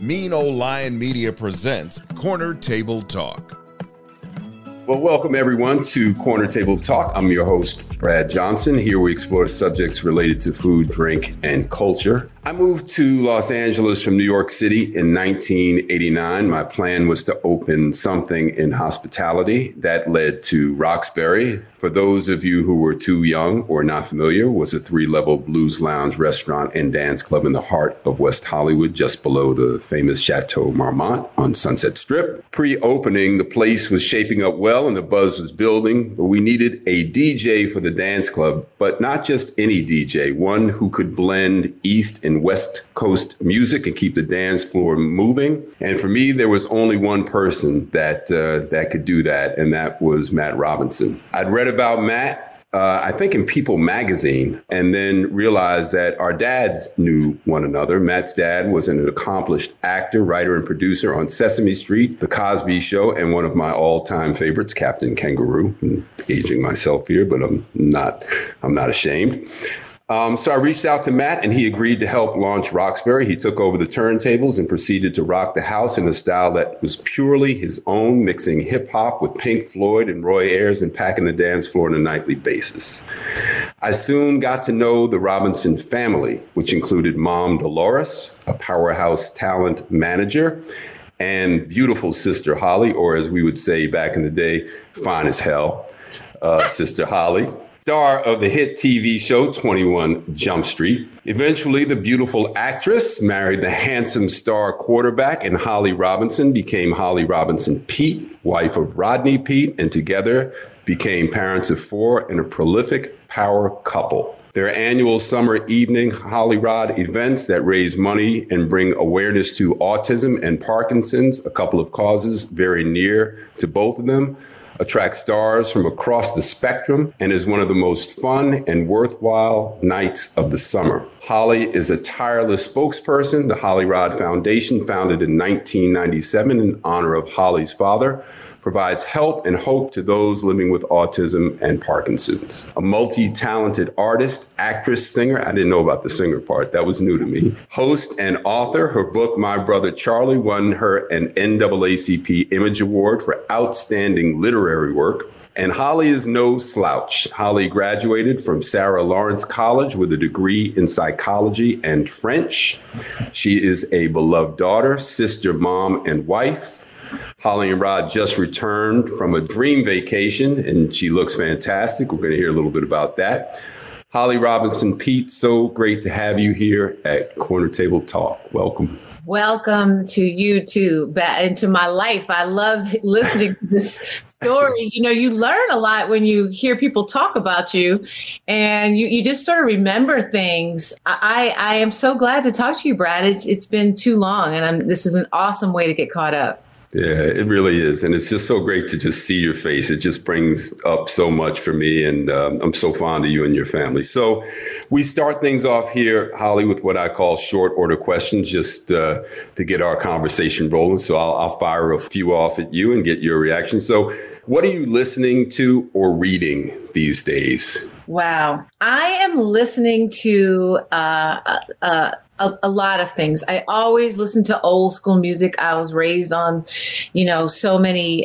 Mean Old Lion Media presents Corner Table Talk. Well, welcome everyone to Corner Table Talk. I'm your host, Brad Johnson. Here we explore subjects related to food, drink, and culture. I moved to Los Angeles from New York City in 1989. My plan was to open something in hospitality. That led to Roxbury. For those of you who were too young or not familiar, was a 3-level blues lounge, restaurant, and dance club in the heart of West Hollywood, just below the famous Chateau Marmont on Sunset Strip. Pre-opening, the place was shaping up well and the buzz was building, but we needed a DJ for the dance club, but not just any DJ, one who could blend East and West Coast music and keep the dance floor moving. And for me, there was only one person that could do that, and that was Matt Robinson. I'd read about Matt, I think in People Magazine, and then realized that our dads knew one another. Matt's dad was an accomplished actor, writer, and producer on Sesame Street, The Cosby Show, and one of my all-time favorites, Captain Kangaroo. I'm aging myself here, but I'm not ashamed. So I reached out to Matt and he agreed to help launch Roxbury. He took over the turntables and proceeded to rock the house in a style that was purely his own, mixing hip hop with Pink Floyd and Roy Ayers and packing the dance floor on a nightly basis. I soon got to know the Robinson family, which included Mom Dolores, a powerhouse talent manager, and beautiful sister Holly, or as we would say back in the day, fine as hell, sister Holly, star of the hit TV show 21 Jump Street. Eventually, the beautiful actress married the handsome star quarterback, and Holly Robinson became Holly Robinson Peete, wife of Rodney Peete, and together became parents of 4 and a prolific power couple. Their annual summer evening HollyRod events that raise money and bring awareness to autism and Parkinson's, a couple of causes very near to both of them, attracts stars from across the spectrum and is one of the most fun and worthwhile nights of the summer. Holly is a tireless spokesperson. The HollyRod Foundation, founded in 1997 in honor of Holly's father, provides help and hope to those living with autism and Parkinson's. A multi-talented artist, actress, singer — I didn't know about the singer part, that was new to me — host and author. Her book, My Brother Charlie, won her an NAACP Image Award for outstanding literary work. And Holly is no slouch. Holly graduated from Sarah Lawrence College with a degree in psychology and French. She is a beloved daughter, sister, mom, and wife. Holly and Rod just returned from a dream vacation, and she looks fantastic. We're going to hear a little bit about that. Holly Robinson Peete, so great to have you here at Corner Table Talk. Welcome. Welcome to you too, back into my life. I love listening to this story. You know, you learn a lot when you hear people talk about you, and you just sort of remember things. I am so glad to talk to you, Brad. It's been too long, and this is an awesome way to get caught up. Yeah, it really is. And it's just so great to just see your face. It just brings up so much for me. And I'm so fond of you and your family. So we start things off here, Holly, with what I call short order questions, just to get our conversation rolling. So I'll fire a few off at you and get your reaction. So what are you listening to or reading these days? Wow. I am listening to a lot of things. I always listen to old school music. I was raised on, you know, so many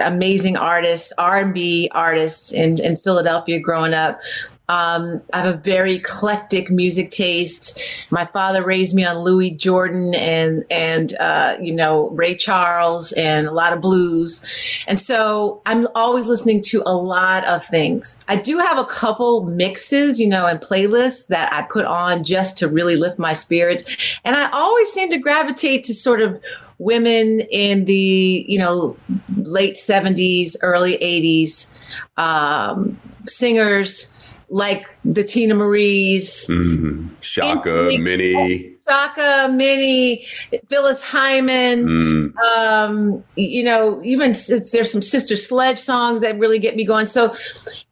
amazing artists, R&B artists in Philadelphia growing up. I have a very eclectic music taste. My father raised me on Louis Jordan and you know, Ray Charles and a lot of blues. And so I'm always listening to a lot of things. I do have a couple mixes, you know, and playlists that I put on just to really lift my spirits. And I always seem to gravitate to sort of women in the, you know, late 70s, early 80s, singers, like the Tina Marie's, Shaka, Minnie. Shaka, Minnie, Phyllis Hyman, you know, even there's some Sister Sledge songs that really get me going. So,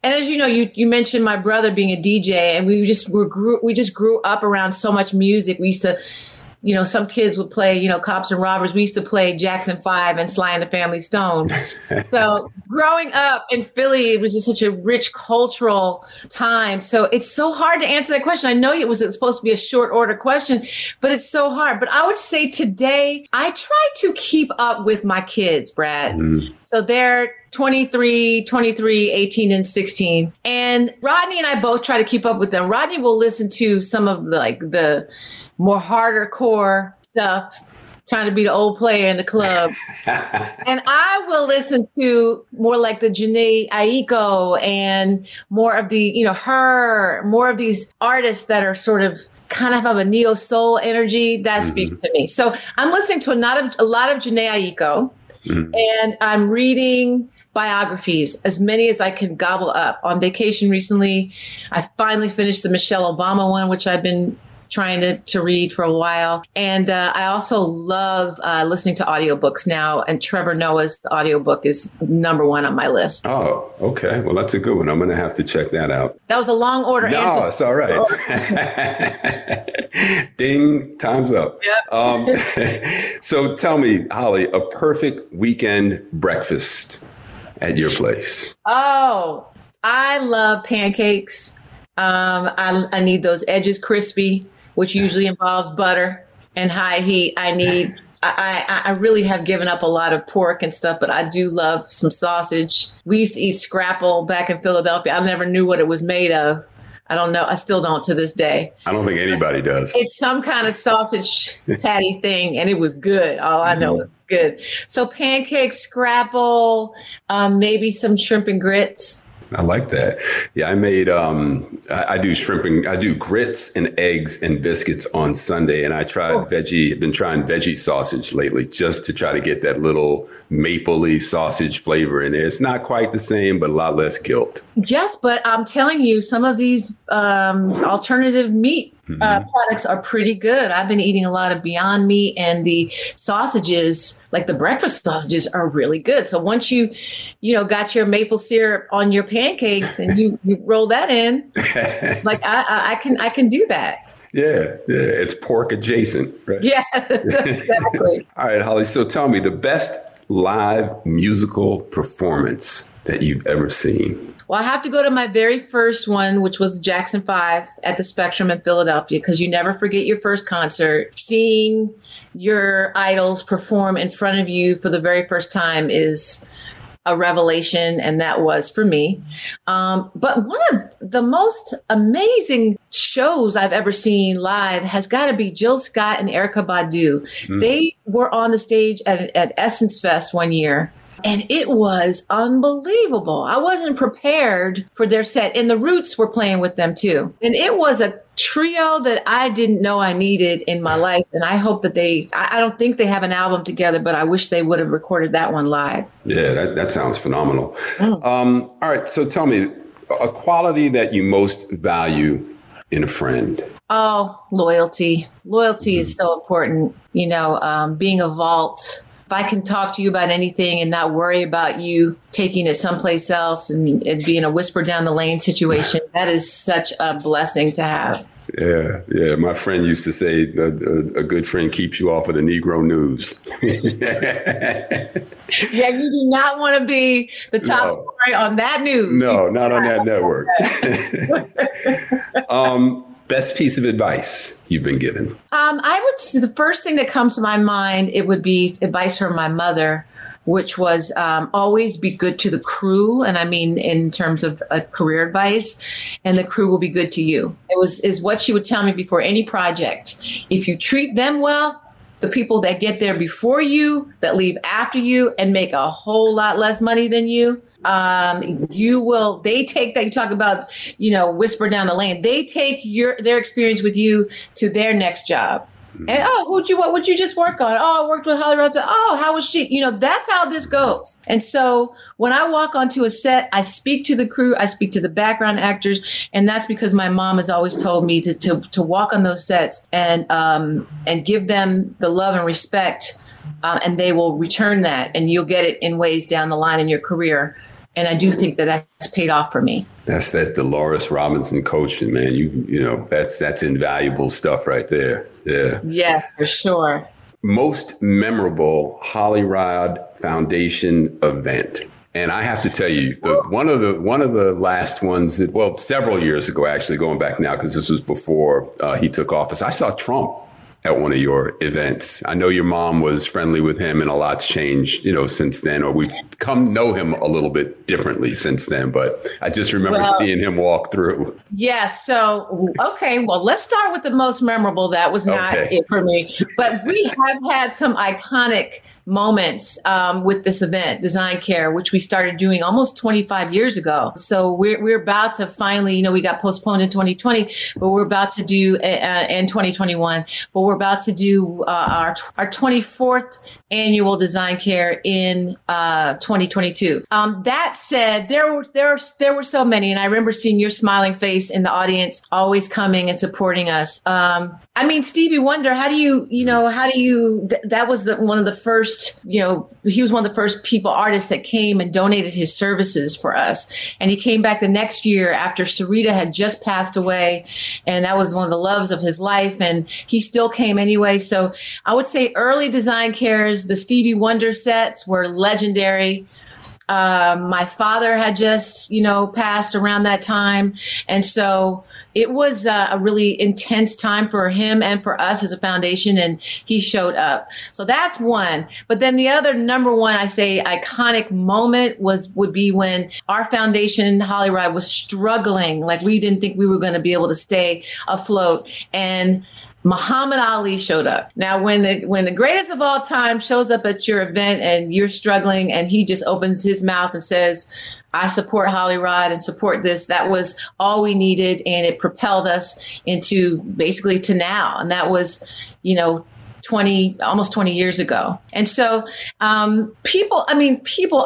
and as you know, you mentioned my brother being a DJ, and we just grew up around so much music. We used to you know, some kids would play, you know, cops and robbers. We used to play Jackson 5 and Sly and the Family Stone. So growing up in Philly, it was just such a rich cultural time. So it's so hard to answer that question. I know it was supposed to be a short order question, but it's so hard. But I would say today, I try to keep up with my kids, Brad. Mm-hmm. So they're 23, 18, and 16. And Rodney and I both try to keep up with them. Rodney will listen to some of the more harder core stuff, trying to be the old player in the club. And I will listen to more like the Jhené Aiko and more of the, you know, her, more of these artists that are sort of kind of have a neo soul energy that mm-hmm. speaks to me. So I'm listening to a lot of Jhené Aiko mm-hmm. and I'm reading biographies, as many as I can gobble up. On vacation recently, I finally finished the Michelle Obama one, which I've been trying to read for a while. And I also love listening to audiobooks now. And Trevor Noah's audiobook is number one on my list. Oh, okay. Well, that's a good one. I'm going to have to check that out. That was a long order. No, answer. It's all right. Oh. Ding, time's up. Yep. So tell me, Holly, a perfect weekend breakfast at your place. Oh, I love pancakes. I need those edges crispy, which usually involves butter and high heat. I really have given up a lot of pork and stuff, but I do love some sausage. We used to eat scrapple back in Philadelphia. I never knew what it was made of. I don't know. I still don't to this day. I don't think anybody does. It's some kind of sausage patty thing, and it was good. All I know is good. So pancakes, scrapple, maybe some shrimp and grits. I like that. Yeah, I made, I do shrimp and I do grits and eggs and biscuits on Sunday. And I tried veggie sausage lately just to try to get that little mapley sausage flavor in there. It's not quite the same, but a lot less guilt. Yes, but I'm telling you, some of these alternative meat products are pretty good. I've been eating a lot of Beyond Meat, and the sausages, like the breakfast sausages, are really good. So once you got your maple syrup on your pancakes and you roll that in, like I can do that. Yeah, it's pork adjacent, right? Yeah, exactly. All right, Holly. So tell me the best live musical performance that you've ever seen. Well, I have to go to my very first one, which was Jackson 5 at the Spectrum in Philadelphia, because you never forget your first concert. Seeing your idols perform in front of you for the very first time is a revelation, and that was for me. But one of the most amazing shows I've ever seen live has got to be Jill Scott and Erykah Badu. Mm. They were on the stage at Essence Fest one year. And it was unbelievable. I wasn't prepared for their set. And the Roots were playing with them, too. And it was a trio that I didn't know I needed in my life. And I hope that I don't think they have an album together, but I wish they would have recorded that one live. Yeah, that sounds phenomenal. Mm. All right. So tell me, a quality that you most value in a friend. Oh, loyalty. Loyalty is so important. You know, being a vault. I can talk to you about anything and not worry about you taking it someplace else and it being a whisper down the lane situation. That is such a blessing to have. Yeah. My friend used to say a good friend keeps you off of the Negro news. Yeah, you do not want to be the top story on that news. No, not on that network. Best piece of advice you've been given? I would say the first thing that comes to my mind, it would be advice from my mother, which was always be good to the crew. And I mean, in terms of career advice, and the crew will be good to you. It is what she would tell me before any project. If you treat them well, the people that get there before you, that leave after you and make a whole lot less money than you, they take that. You talk about, you know, whisper down the lane. They take their experience with you to their next job. Mm-hmm. And, what would you just work on? Oh, I worked with HollyRod. Oh, how was she? You know, that's how this goes. And so when I walk onto a set, I speak to the crew, I speak to the background actors. And that's because my mom has always told me to walk on those sets and give them the love and respect, and they will return that, and you'll get it in ways down the line in your career. And I do think that that's paid off for me. That's that Dolores Robinson coaching, man. You know, that's invaluable stuff right there. Yeah. Yes, for sure. Most memorable HollyRod Foundation event. And I have to tell you, one of the last ones that, well, several years ago, actually, going back now, because this was before he took office, I saw Trump at one of your events. I know your mom was friendly with him, and a lot's changed, you know, since then, or we've come to know him a little bit differently since then, but I just remember seeing him walk through. Yes. Yeah, so, okay, well, let's start with the most memorable. That was not it for me, but we have had some iconic moments with this event, Design Care, which we started doing almost 25 years ago. So we're about to finally, you know, we got postponed in 2020, but we're about to do in 2021, but we're about to do our 24th annual Design Care in 2022. That said, there were so many, and I remember seeing your smiling face in the audience, always coming and supporting us. I mean, Stevie Wonder, that was one of the first, you know, he was one of the first artists that came and donated his services for us. And he came back the next year after Sarita had just passed away. And that was one of the loves of his life. And he still came anyway. So I would say early Design Cares, the Stevie Wonder sets were legendary. My father had just, you know, passed around that time. And so it was a really intense time for him and for us as a foundation, and he showed up. So that's one. But then the other number one, I say, iconic moment would be when our foundation, HollyRod, was struggling. Like, we didn't think we were going to be able to stay afloat, and Muhammad Ali showed up. Now, when the greatest of all time shows up at your event and you're struggling, and he just opens his mouth and says, "I support HollyRod and support this," that was all we needed. And it propelled us into basically to now. And that was, you know, almost 20 years ago. And so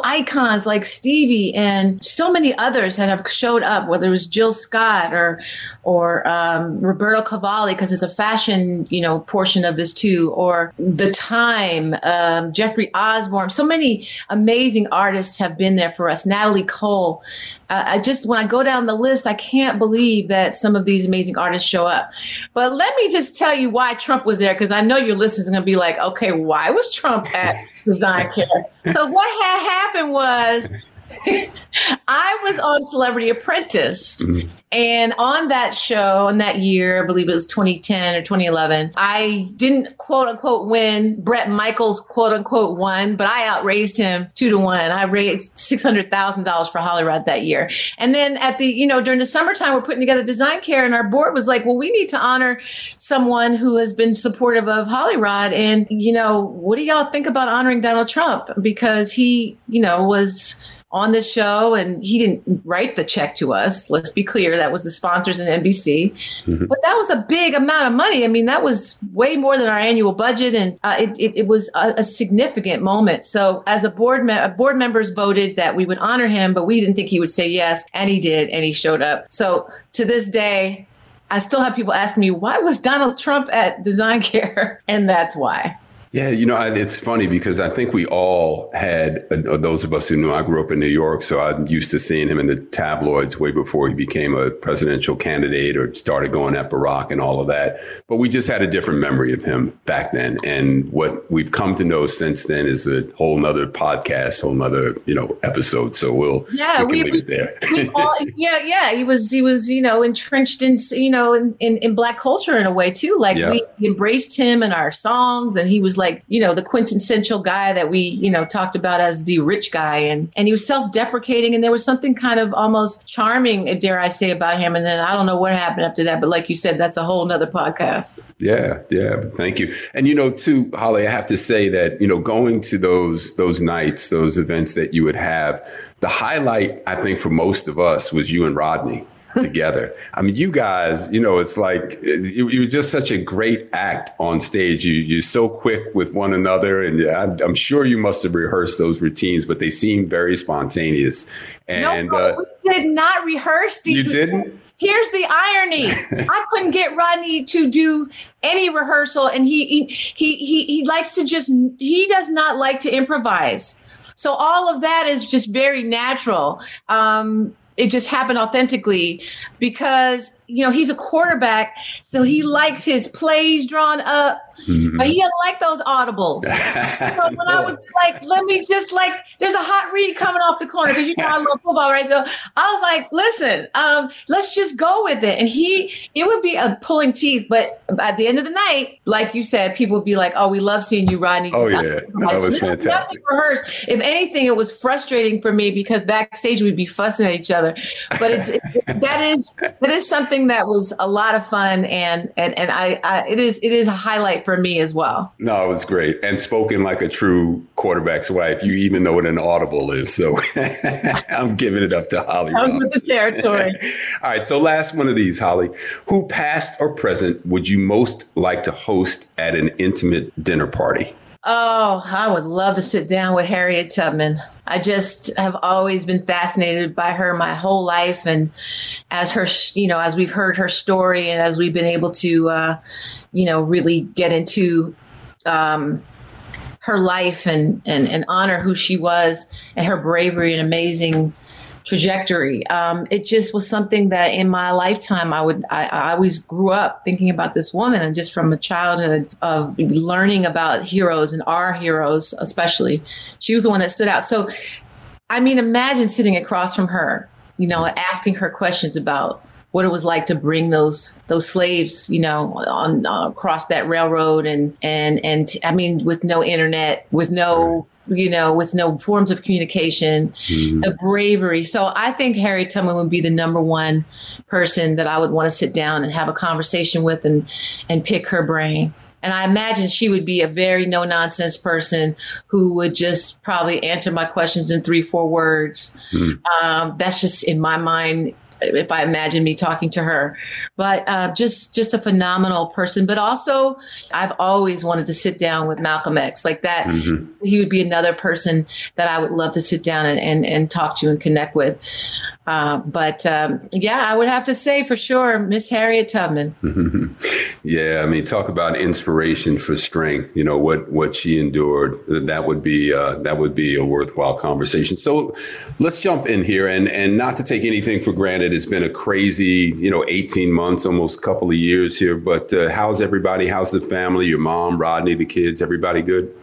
icons like Stevie and so many others that have showed up, whether it was Jill Scott or Roberto Cavalli, because it's a fashion, you know, portion of this too, or The Time, Jeffrey Osborne. So many amazing artists have been there for us. Natalie Cole. When I go down the list, I can't believe that some of these amazing artists show up. But let me just tell you why Trump was there, because I know your listeners are going to be like, okay, why was Trump at Design Care? So what had happened was I was on Celebrity Apprentice. Mm-hmm. And on that show, in that year, I believe it was 2010 or 2011, I didn't quote unquote win. Bret Michaels quote unquote won, but I outraised him 2-1. I raised $600,000 for HollyRod that year. And then during the summertime, we're putting together Design Care, and our board was like, well, we need to honor someone who has been supportive of HollyRod. And, you know, what do y'all think about honoring Donald Trump? Because he, you know, was on the show, and he didn't write the check to us. Let's be clear. That was the sponsors and NBC. Mm-hmm. But that was a big amount of money. I mean, that was way more than our annual budget. And it was a significant moment. So as board members voted that we would honor him, but we didn't think he would say yes. And he did. And he showed up. So to this day, I still have people asking me, why was Donald Trump at Design Care? And that's why. Yeah, you know, it's funny because I think we all had, those of us who knew, I grew up in New York, so I'm used to seeing him in the tabloids way before he became a presidential candidate or started going at Barack and all of that. But we just had a different memory of him back then. And what we've come to know since then is a whole nother podcast, whole nother, you know, episode. So we can leave it there. He was, you know, entrenched in, you know, in Black culture in a way too. Like, we embraced him in our songs, and he was like, you know, the quintessential guy that we, you know, talked about as the rich guy. And he was self-deprecating. And there was something kind of almost charming, dare I say, about him. And then I don't know what happened after that. But like you said, that's a whole nother podcast. Yeah. Yeah. But thank you. And, you know, too, Holly, I have to say that, you know, going to those nights, those events that you would have, the highlight, I think, for most of us was you and Rodney together. I mean, you guys, you know, it's like you're just such a great act on stage. You're so quick with one another. And I'm sure you must have rehearsed those routines, but they seem very spontaneous. And no, we did not rehearse these. You didn't? Here's the irony. I couldn't get Rodney to do any rehearsal, and he likes to just, he does not like to improvise. So all of that is just very natural. It just happened authentically because, you know, he's a quarterback, so he likes his plays drawn up, but he doesn't like those audibles. So when I was like, let me just like, there's a hot read coming off the corner because you know I love football, right? So I was like, listen, let's just go with it. And it would be a pulling teeth, but at the end of the night, like you said, people would be like, oh, we love seeing you, Rodney. Oh, just, yeah. That was fantastic. If anything, it was frustrating for me because backstage we'd be fussing at each other. But that is something that was a lot of fun, and it is a highlight for me as well. No, it was great, and spoken like a true quarterback's wife. You even know what an audible is, so I'm giving it up to Holly. I'm with the territory. All right, so last one of these, Holly. Who, past or present, would you most like to host at an intimate dinner party? Oh, I would love to sit down with Harriet Tubman. I just have always been fascinated by her my whole life. And as her, you know, as we've heard her story and as we've been able to, you know, really get into her life and honor who she was and her bravery and amazing trajectory. It just was something that in my lifetime, I always grew up thinking about this woman, and just from a childhood of learning about heroes and our heroes, especially, she was the one that stood out. So, I mean, imagine sitting across from her, you know, asking her questions about what it was like to bring those slaves, you know, on across that railroad, and I mean, with no internet, with no, you know, with no forms of communication, the bravery. So I think Harriet Tubman would be the number one person that I would want to sit down and have a conversation with and pick her brain. And I imagine she would be a very no-nonsense person who would just probably answer my questions in 3-4 words. That's just in my mind, if I imagine me talking to her, but just a phenomenal person. But also, I've always wanted to sit down with Malcolm X like that. He would be another person that I would love to sit down and talk to and connect with. Yeah, I would have to say for sure, Miss Harriet Tubman. Yeah, I mean, talk about inspiration for strength. You know what she endured. That would be a worthwhile conversation. So let's jump in here, and not to take anything for granted. It's been a crazy, you know, 18 months, almost couple of years here. But how's everybody? How's the family? Your mom, Rodney, the kids, everybody good?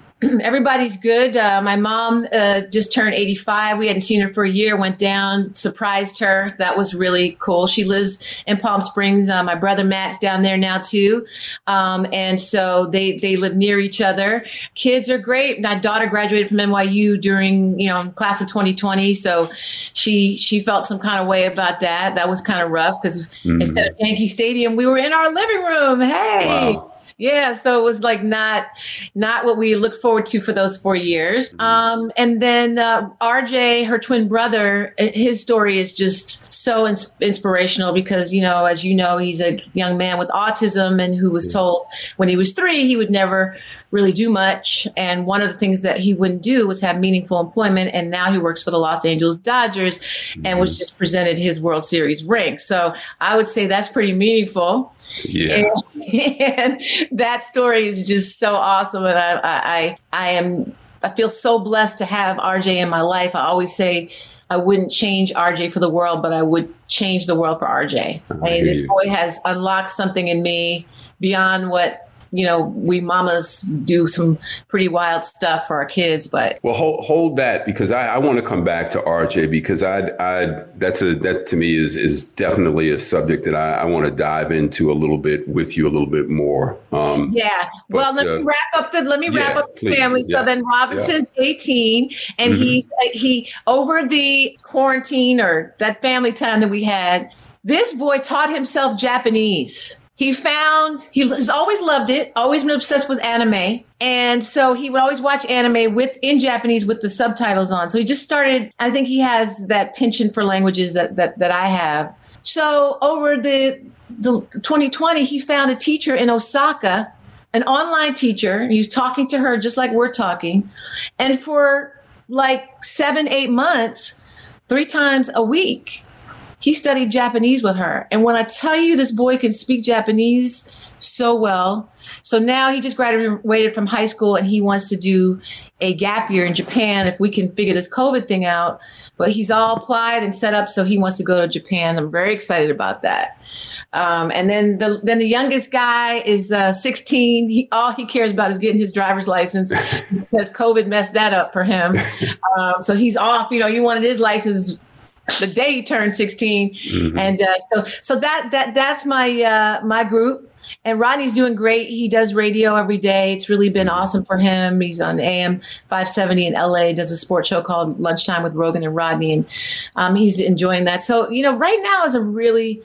Everybody's good. My mom just turned 85. We hadn't seen her for a year, went down, surprised her. That was really cool. She lives in Palm Springs. My brother Matt's down there now too. And so they live near each other. Kids are great. My daughter graduated from NYU during, you know, class of 2020. So she felt some kind of way about that. That was kind of rough because instead of Yankee Stadium, we were in our living room. Hey. Wow. Yeah, so it was like not what we looked forward to for those 4 years. And then RJ, her twin brother, his story is just so inspirational because, you know, as you know, he's a young man with autism and who was told when he was 3 he would never really do much. And one of the things that he wouldn't do was have meaningful employment. And now he works for the Los Angeles Dodgers and was just presented his World Series ring. So I would say that's pretty meaningful. Yeah, and that story is just so awesome, and I feel so blessed to have RJ in my life. I always say I wouldn't change RJ for the world, but I would change the world for RJ. I mean, this boy has unlocked something in me beyond what. You know, we mamas do some pretty wild stuff for our kids, but. Well, hold that, because I want to come back to RJ, because that to me is definitely a subject that I want to dive into a little bit with you a little bit more. Yeah. Well, let me wrap up the family. Yeah, so then Robinson's 18 and he over the quarantine or that family time that we had, this boy taught himself Japanese. He's always loved it, always been obsessed with anime. And so he would always watch anime in Japanese with the subtitles on. So he just started, I think he has that penchant for languages that I have. So over the 2020, he found a teacher in Osaka, an online teacher. He was talking to her just like we're talking. And for like 7-8 months, 3 times a week, He studied Japanese with her. And when I tell you this boy could speak Japanese so well, so now he just graduated from high school and he wants to do a gap year in Japan if we can figure this COVID thing out. But he's all applied and set up, so he wants to go to Japan. I'm very excited about that. And then the youngest guy is 16. All he cares about is getting his driver's license because COVID messed that up for him. So he's off. You know, he wanted his license the day he turned 16. Mm-hmm. And so that's my group. And Rodney's doing great. He does radio every day. It's really been awesome for him. He's on AM 570 in LA, does a sports show called Lunchtime with Rogan and Rodney. And he's enjoying that. So, you know, right now is a really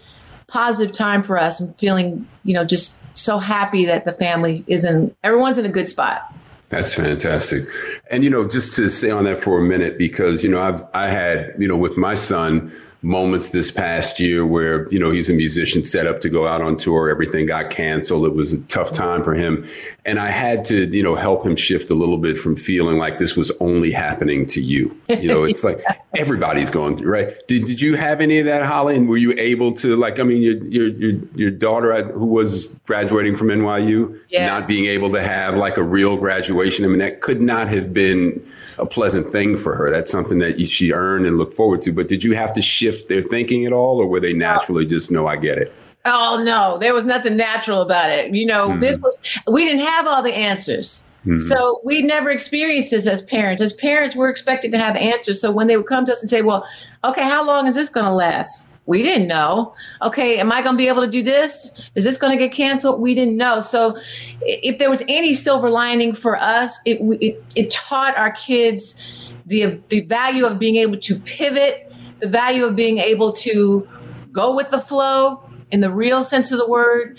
positive time for us. I'm feeling, you know, just so happy that the family is everyone's in a good spot. That's fantastic. And, you know, just to stay on that for a minute, because, you know, I had, you know, with my son, moments this past year where, you know, he's a musician set up to go out on tour. Everything got canceled. It was a tough time for him. And I had to, you know, help him shift a little bit from feeling like this was only happening to you. You know, it's like everybody's going through, right? Did you have any of that, Holly? And were you able to, like, I mean, your daughter who was graduating from NYU, yes, not being able to have like a real graduation. I mean, that could not have been a pleasant thing for her. That's something that she earned and looked forward to. But did you have to shift their thinking at all, or were they naturally just, no, I get it? Oh, no, there was nothing natural about it. You know, mm-hmm. We didn't have all the answers. Mm-hmm. So we never experienced this as parents. As parents, we're expected to have answers. So when they would come to us and say, well, okay, how long is this going to last? We didn't know. Okay, am I going to be able to do this? Is this going to get canceled? We didn't know. So if there was any silver lining for us, it taught our kids the value of being able to pivot, the value of being able to go with the flow in the real sense of the word,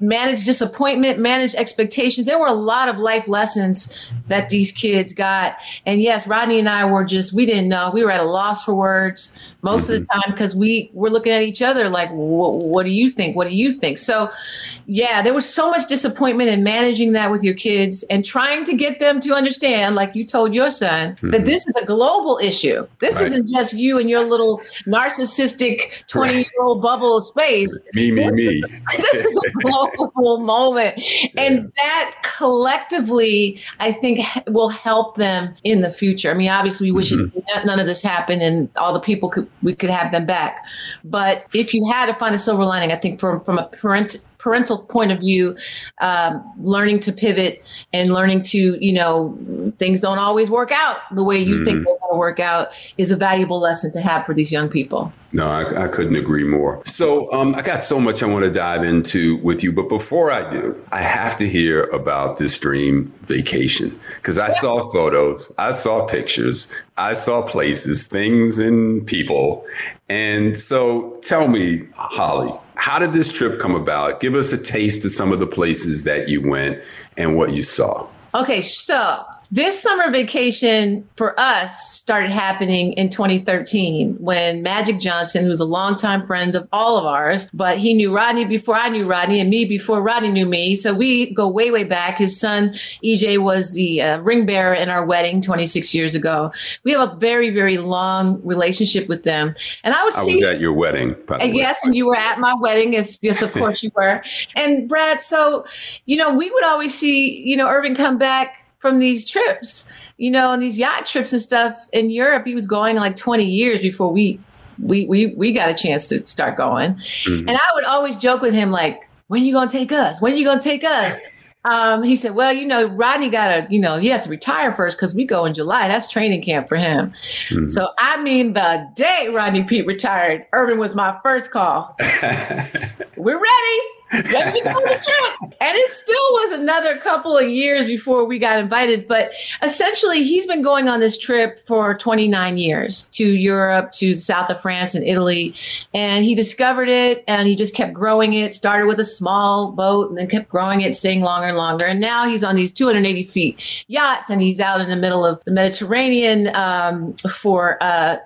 manage disappointment, manage expectations. There were a lot of life lessons that these kids got. And yes, Rodney and I were just, we didn't know. We were at a loss for words most mm-hmm. of the time because we were looking at each other like, what do you think? What do you think? So yeah, there was so much disappointment in managing that with your kids and trying to get them to understand, like you told your son, mm-hmm. that this is a global issue. This right. isn't just you and your little narcissistic 20-year-old bubble of space. Me. This is a global moment. And that collectively, I think, will help them in the future. I mean, obviously, we wish mm-hmm. none of this happened and all the people we could have them back. But if you had to find a silver lining, I think from a parental point of view, learning to pivot and learning to, you know, things don't always work out the way you mm-hmm. think they're going to work out is a valuable lesson to have for these young people. No, I couldn't agree more. So I got so much I want to dive into with you. But before I do, I have to hear about this dream vacation, because I saw photos, I saw pictures, I saw places, things and people. And so tell me, Holly, how did this trip come about? Give us a taste of some of the places that you went and what you saw. Okay, so this summer vacation for us started happening in 2013 when Magic Johnson, who's a longtime friend of all of ours, but he knew Rodney before I knew Rodney and me before Rodney knew me. So we go way, way back. His son, EJ, was the ring bearer in our wedding 26 years ago. We have a very, very long relationship with them. And I was at your wedding. Yes, and you were at my wedding. Yes, of course you were. And Brad, so, you know, we would always see, you know, Irvin come back from these trips, you know, and these yacht trips and stuff in Europe. He was going like 20 years before we got a chance to start going. Mm-hmm. And I would always joke with him, like, when are you going to take us? When are you going to take us? He said, well, you know, Rodney got to, you know, he has to retire first because we go in July. That's training camp for him. Mm-hmm. So, I mean, the day Rodney Peete retired, Irvin was my first call. We're ready. Let me tell the truth. And it still was another couple of years before we got invited. But essentially, he's been going on this trip for 29 years to Europe, to the south of France and Italy. And he discovered it and he just kept growing it. Started with a small boat and then kept growing it, staying longer and longer. And now he's on these 280 feet yachts and he's out in the middle of the Mediterranean for, 4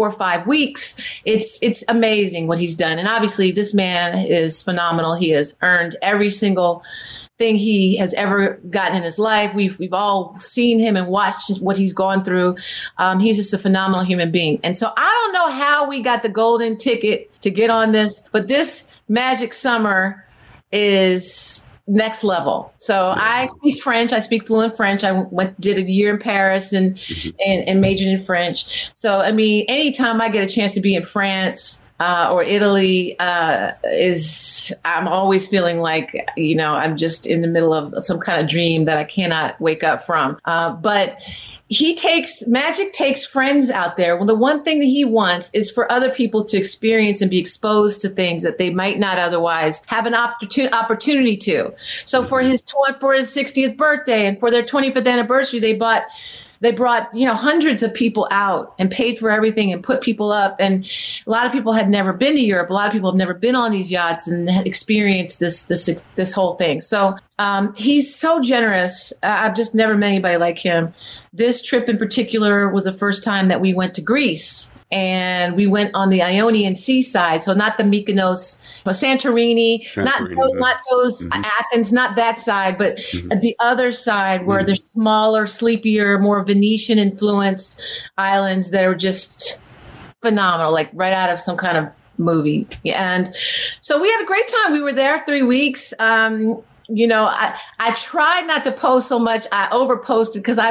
or 5 weeks. It's amazing what he's done. And obviously, this man is phenomenal. He has earned every single thing he has ever gotten in his life. We've all seen him and watched what he's gone through. He's just a phenomenal human being. And so I don't know how we got the golden ticket to get on this, but this magic summer is next level. So I speak French. I speak fluent French. I did a year in Paris and majored in French. So, I mean, anytime I get a chance to be in France or Italy, I'm always feeling like, you know, I'm just in the middle of some kind of dream that I cannot wake up from. But Magic takes friends out there. Well, the one thing that he wants is for other people to experience and be exposed to things that they might not otherwise have an opportunity to. So for his 60th birthday and for their 25th anniversary, they brought, you know, hundreds of people out and paid for everything and put people up. And a lot of people had never been to Europe. A lot of people have never been on these yachts and had experienced this whole thing. So he's so generous. I've just never met anybody like him. This trip in particular was the first time that we went to Greece. And we went on the Ionian seaside, so not the Mykonos, but Santorini not those Athens, not that side, but the other side where there's smaller, sleepier, more Venetian-influenced islands that are just phenomenal, like right out of some kind of movie. And so we had a great time. We were there 3 weeks. You know, I tried not to post so much. I overposted because I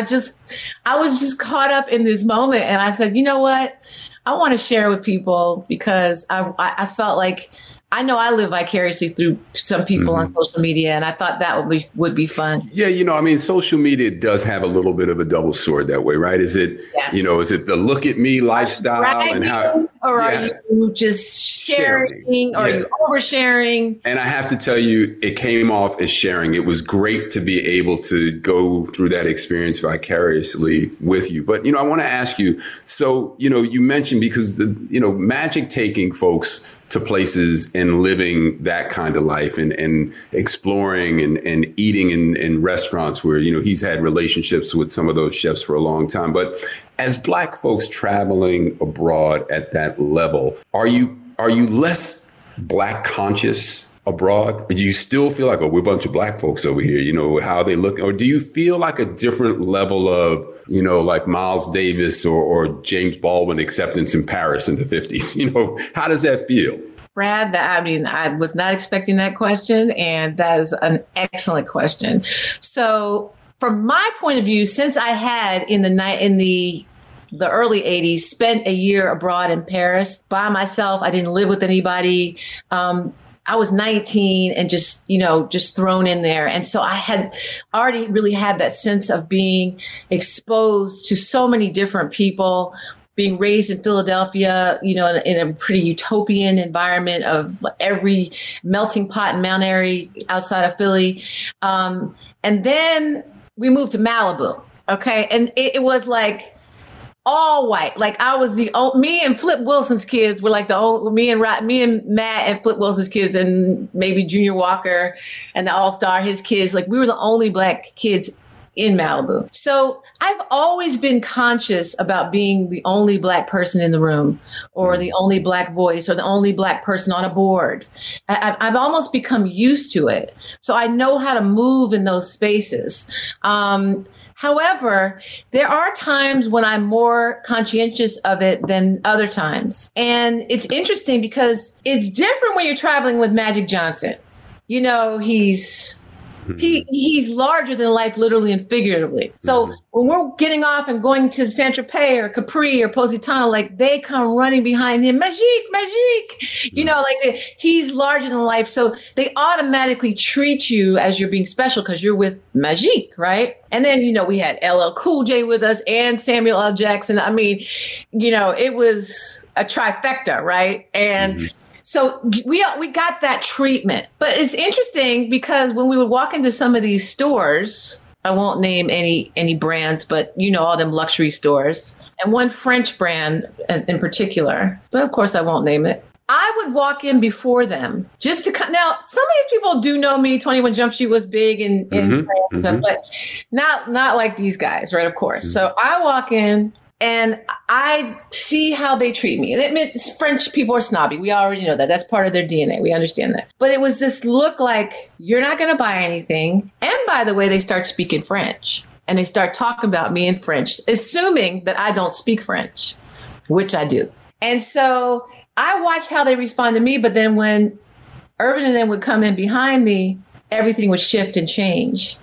was just caught up in this moment. And I said, you know what? I want to share with people because I felt like I know I live vicariously through some people on social media, and I thought that would be fun. Yeah, you know, I mean, social media does have a little bit of a double sword that way, right? Is it, you know, is it the look at me lifestyle and how, or are you just sharing, or are you oversharing? And I have to tell you, it came off as sharing. It was great to be able to go through that experience vicariously with you. But you know, I want to ask you. So you know, you mentioned because the magic taking folks to places and living that kind of life and exploring and eating in restaurants where, you know, he's had relationships with some of those chefs for a long time. But as Black folks traveling abroad at that level, are you less Black conscious abroad? Do you still feel like, oh, we're a bunch of Black folks over here, you know, how they look? Or do you feel like a different level of, you know, like Miles Davis or James Baldwin acceptance in Paris in the 50s? You know, how does that feel? Brad, I was not expecting that question. And that is an excellent question. So from my point of view, since I had in the early 80s, spent a year abroad in Paris by myself, I didn't live with anybody. I was 19 and just thrown in there. And so I had already really had that sense of being exposed to so many different people, being raised in Philadelphia, you know, in a pretty utopian environment of every melting pot in Mount Airy outside of Philly. And then we moved to Malibu. Okay. And it was like, all white, like I was me and Flip Wilson's kids were like the old, me and Matt and Flip Wilson's kids and maybe Junior Walker and the All-Star, his kids, like we were the only Black kids in Malibu. So I've always been conscious about being the only Black person in the room or the only Black voice or the only Black person on a board. I've almost become used to it. So I know how to move in those spaces. However, there are times when I'm more conscientious of it than other times. And it's interesting because it's different when you're traveling with Magic Johnson. You know, he's larger than life, literally and figuratively. So when we're getting off and going to Saint-Tropez or Capri or Positano, like they come running behind him, Magic, you know, like he's larger than life. So they automatically treat you as you're being special because you're with Magic, right? And then, you know, we had LL Cool J with us and Samuel L. Jackson. I mean, you know, it was a trifecta, right? And so we got that treatment. But it's interesting because when we would walk into some of these stores, I won't name any brands, but you know, all them luxury stores and one French brand in particular, but of course I won't name it. I would walk in before them just to come. Now, some of these people do know me. 21 Jump Street was big in France, but not like these guys, right? Of course. So I walk in And I see how they treat me. I mean, French people are snobby. We already know that. That's part of their DNA. We understand that. But it was this look like, you're not going to buy anything. And by the way, they start speaking French. And they start talking about me in French, assuming that I don't speak French, which I do. And so I watched how they respond to me. But then when Irvin and them would come in behind me, everything would shift and change.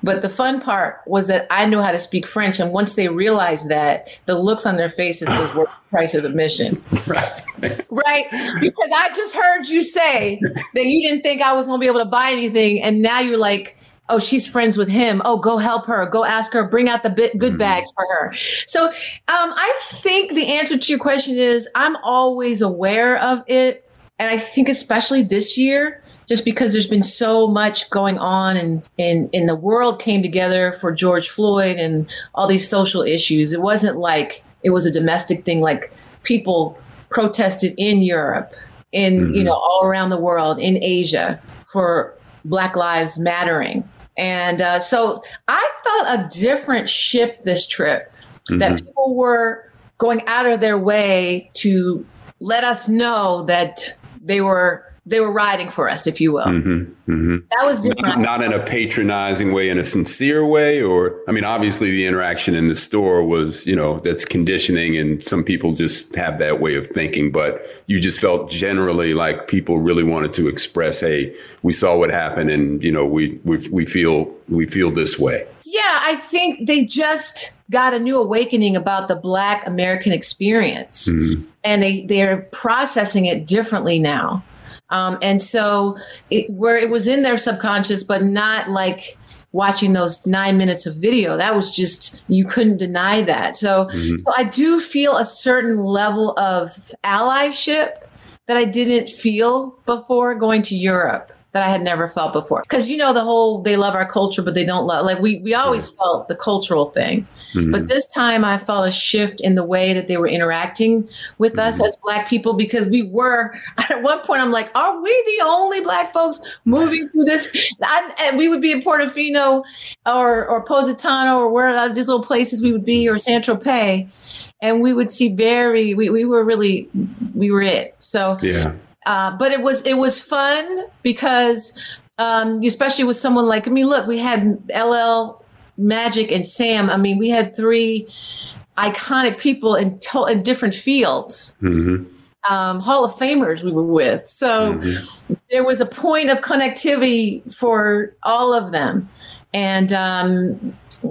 But the fun part was that I knew how to speak French. And once they realized that, the looks on their faces was worth the price of admission. Right. Right? Because I just heard you say that you didn't think I was going to be able to buy anything. And now you're like, oh, she's friends with him. Oh, go help her. Go ask her. Bring out the good bags for her. So I think the answer to your question is I'm always aware of it. And I think especially this year, just because there's been so much going on and the world came together for George Floyd and all these social issues. It wasn't like it was a domestic thing, like people protested in Europe, in all around the world, in Asia for Black Lives Mattering. And so I felt a different shift this trip, that people were going out of their way to let us know that they were riding for us, if you will. That was different. Not in a patronizing way, in a sincere way, or, I mean, obviously the interaction in the store was, that's conditioning and some people just have that way of thinking, but you just felt generally like people really wanted to express, hey, we saw what happened and, we feel this way. Yeah, I think they just got a new awakening about the Black American experience and they're processing it differently now. And so it was in their subconscious, but not like watching those 9 minutes of video. That was just, you couldn't deny that. So I do feel a certain level of allyship that I didn't feel before going to Europe, that I had never felt before. Because, the whole, they love our culture, but they don't love, like we always felt the cultural thing. But this time I felt a shift in the way that they were interacting with us as Black people, because we were, at one point I'm like, are we the only Black folks moving through this? And we would be in Portofino or Positano or where these little places we would be, or Saint-Tropez. And we would see we were it. So yeah. But it was fun because, especially with someone like, I mean, look, we had LL, Magic, and Sam. I mean, we had three iconic people in different fields, Hall of Famers we were with. So there was a point of connectivity for all of them. And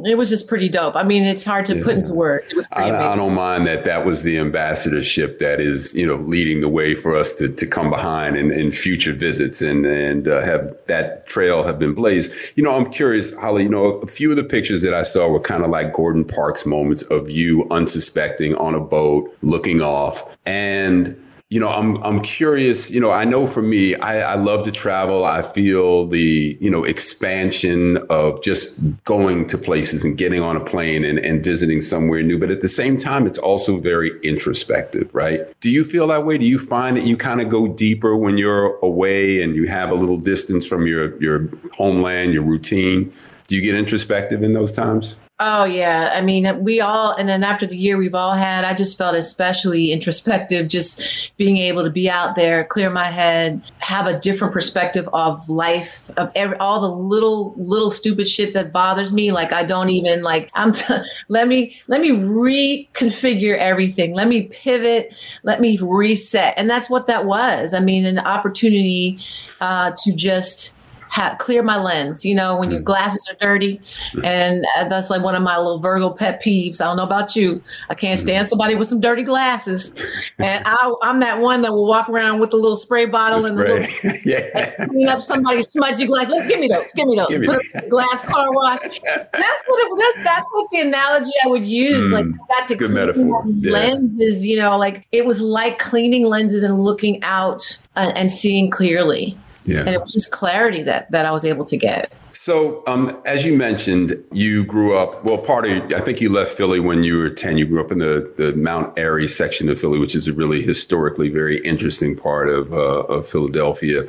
it was just pretty dope. I mean, it's hard to put into words. It was pretty amazing. I don't mind that was the ambassadorship that is, leading the way for us to come behind in future visits and have that trail have been blazed. I'm curious, Holly, a few of the pictures that I saw were kind of like Gordon Parks moments of you unsuspecting on a boat, looking off. And I'm curious, I know for me, I love to travel. I feel the, expansion of just going to places and getting on a plane and visiting somewhere new. But at the same time, it's also very introspective, right? Do you feel that way? Do you find that you kind of go deeper when you're away and you have a little distance from your homeland, your routine? Do you get introspective in those times? Oh, yeah. I mean, and then after the year we've all had, I just felt especially introspective, just being able to be out there, clear my head, have a different perspective of life, of all the little stupid shit that bothers me. Like, I don't even like, let me reconfigure everything. Let me pivot. Let me reset. And that's what that was. I mean, an opportunity to just clear my lens, when your glasses are dirty. And that's like one of my little Virgo pet peeves. I don't know about you. I can't stand somebody with some dirty glasses. And I'm that one that will walk around with a little spray bottle and clean up somebody's smudgy glass. Give me those. Put a glass car wash. That's what the analogy I would use. Like, I got to clean metaphor. Lenses, like it was like cleaning lenses and looking out and seeing clearly. Yeah. And it was just clarity that I was able to get. So as you mentioned, you grew up, well, I think you left Philly when you were 10. You grew up in the Mount Airy section of Philly, which is a really historically very interesting part of Philadelphia.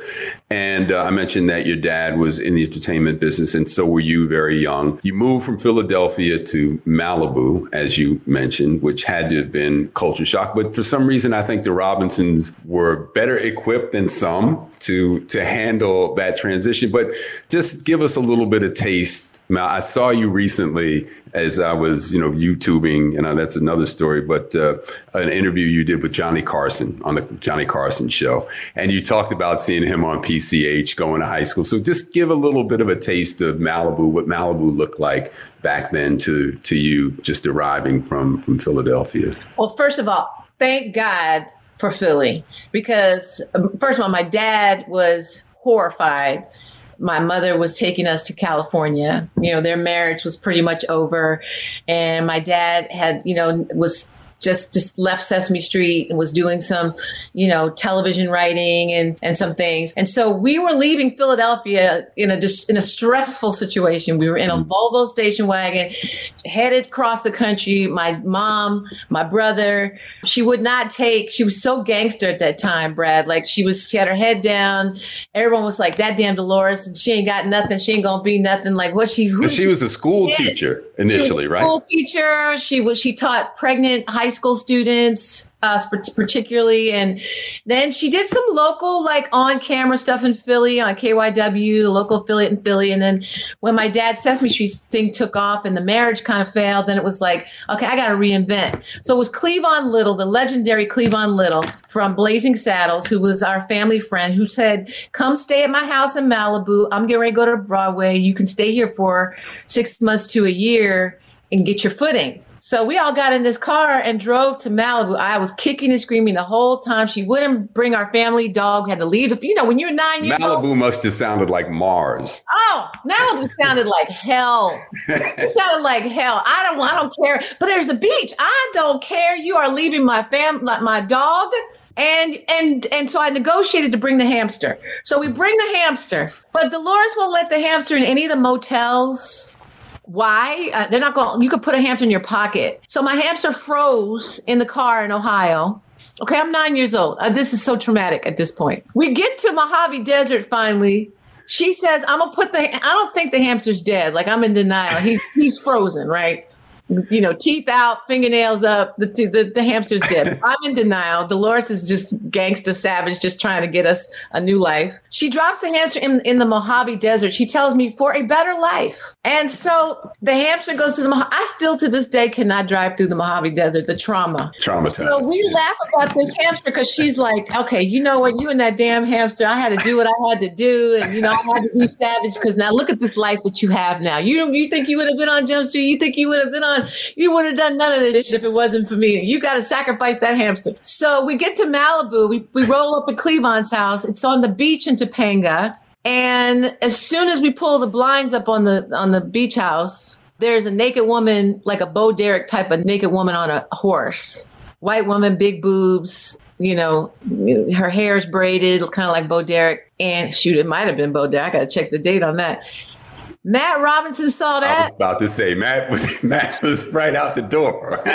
And I mentioned that your dad was in the entertainment business, and so were you very young. You moved from Philadelphia to Malibu, as you mentioned, which had to have been culture shock. But for some reason, I think the Robinsons were better equipped than some to handle that transition. But just give us a little bit of taste. Now, I saw you recently as I was, YouTubing, and that's another story, but an interview you did with Johnny Carson on the Johnny Carson Show. And you talked about seeing him on PCH going to high school. So just give a little bit of a taste of Malibu, what Malibu looked like back then to you just arriving from Philadelphia. Well, first of all, thank God for Philly, because first of all, my dad was horrified. My mother was taking us to California. Their marriage was pretty much over. And my dad had, was just left Sesame Street and was doing some, television writing and some things. And so we were leaving Philadelphia in a stressful situation. We were in a Volvo station wagon, headed across the country. My mom, my brother, she was so gangster at that time, Brad. Like she had her head down. Everyone was like, that damn Dolores, she ain't got nothing. She ain't gonna be nothing. Like she was a school teacher initially, right? School teacher. She taught pregnant high school students, particularly. And then she did some local, on camera stuff in Philly on KYW, the local affiliate in Philly. And then when my dad's Sesame Street thing took off and the marriage kind of failed, then it was like, okay, I got to reinvent. So it was Cleavon Little, the legendary Cleavon Little from Blazing Saddles, who was our family friend, who said, come stay at my house in Malibu. I'm getting ready to go to Broadway. You can stay here for 6 months to a year and get your footing. So we all got in this car and drove to Malibu. I was kicking and screaming the whole time. She wouldn't bring our family dog, had to leave. When you're 9 years old. Malibu must have sounded like Mars. Oh, Malibu sounded like hell. It sounded like hell. I don't care. But there's a beach. I don't care. You are leaving my dog. And so I negotiated to bring the hamster. So we bring the hamster. But Dolores won't let the hamster in any of the motels. Why? They're not going, you could put a hamster in your pocket. So my hamster froze in the car in Ohio. Okay, I'm 9 years old. This is so traumatic at this point. We get to Mojave Desert finally. She says, I don't think the hamster's dead. I'm in denial. He's frozen, right? Teeth out, fingernails up, the hamster's dead. I'm in denial. Dolores is just gangsta savage, just trying to get us a new life. She drops the hamster in the Mojave Desert. She tells me, for a better life. And so the hamster goes to the Mojave. I still to this day cannot drive through the Mojave Desert, the trauma. Traumatized. So we laugh about this hamster because she's like, okay, you know what? You and that damn hamster, I had to do what I had to do. And, I had to be savage because now look at this life that you have now. You think you would have been on Jump Street? You think you would have been on? You wouldn't have done none of this if it wasn't for me. You got to sacrifice that hamster. So we get to Malibu. We roll up at Cleavon's house. It's on the beach in Topanga. And as soon as we pull the blinds up on the beach house, there's a naked woman, like a Bo Derek type of naked woman on a horse. White woman, big boobs. Her hair's braided, kind of like Bo Derek. And shoot, it might have been Bo Derek. I got to check the date on that. Matt Robinson saw that. I was about to say, Matt was right out the door. He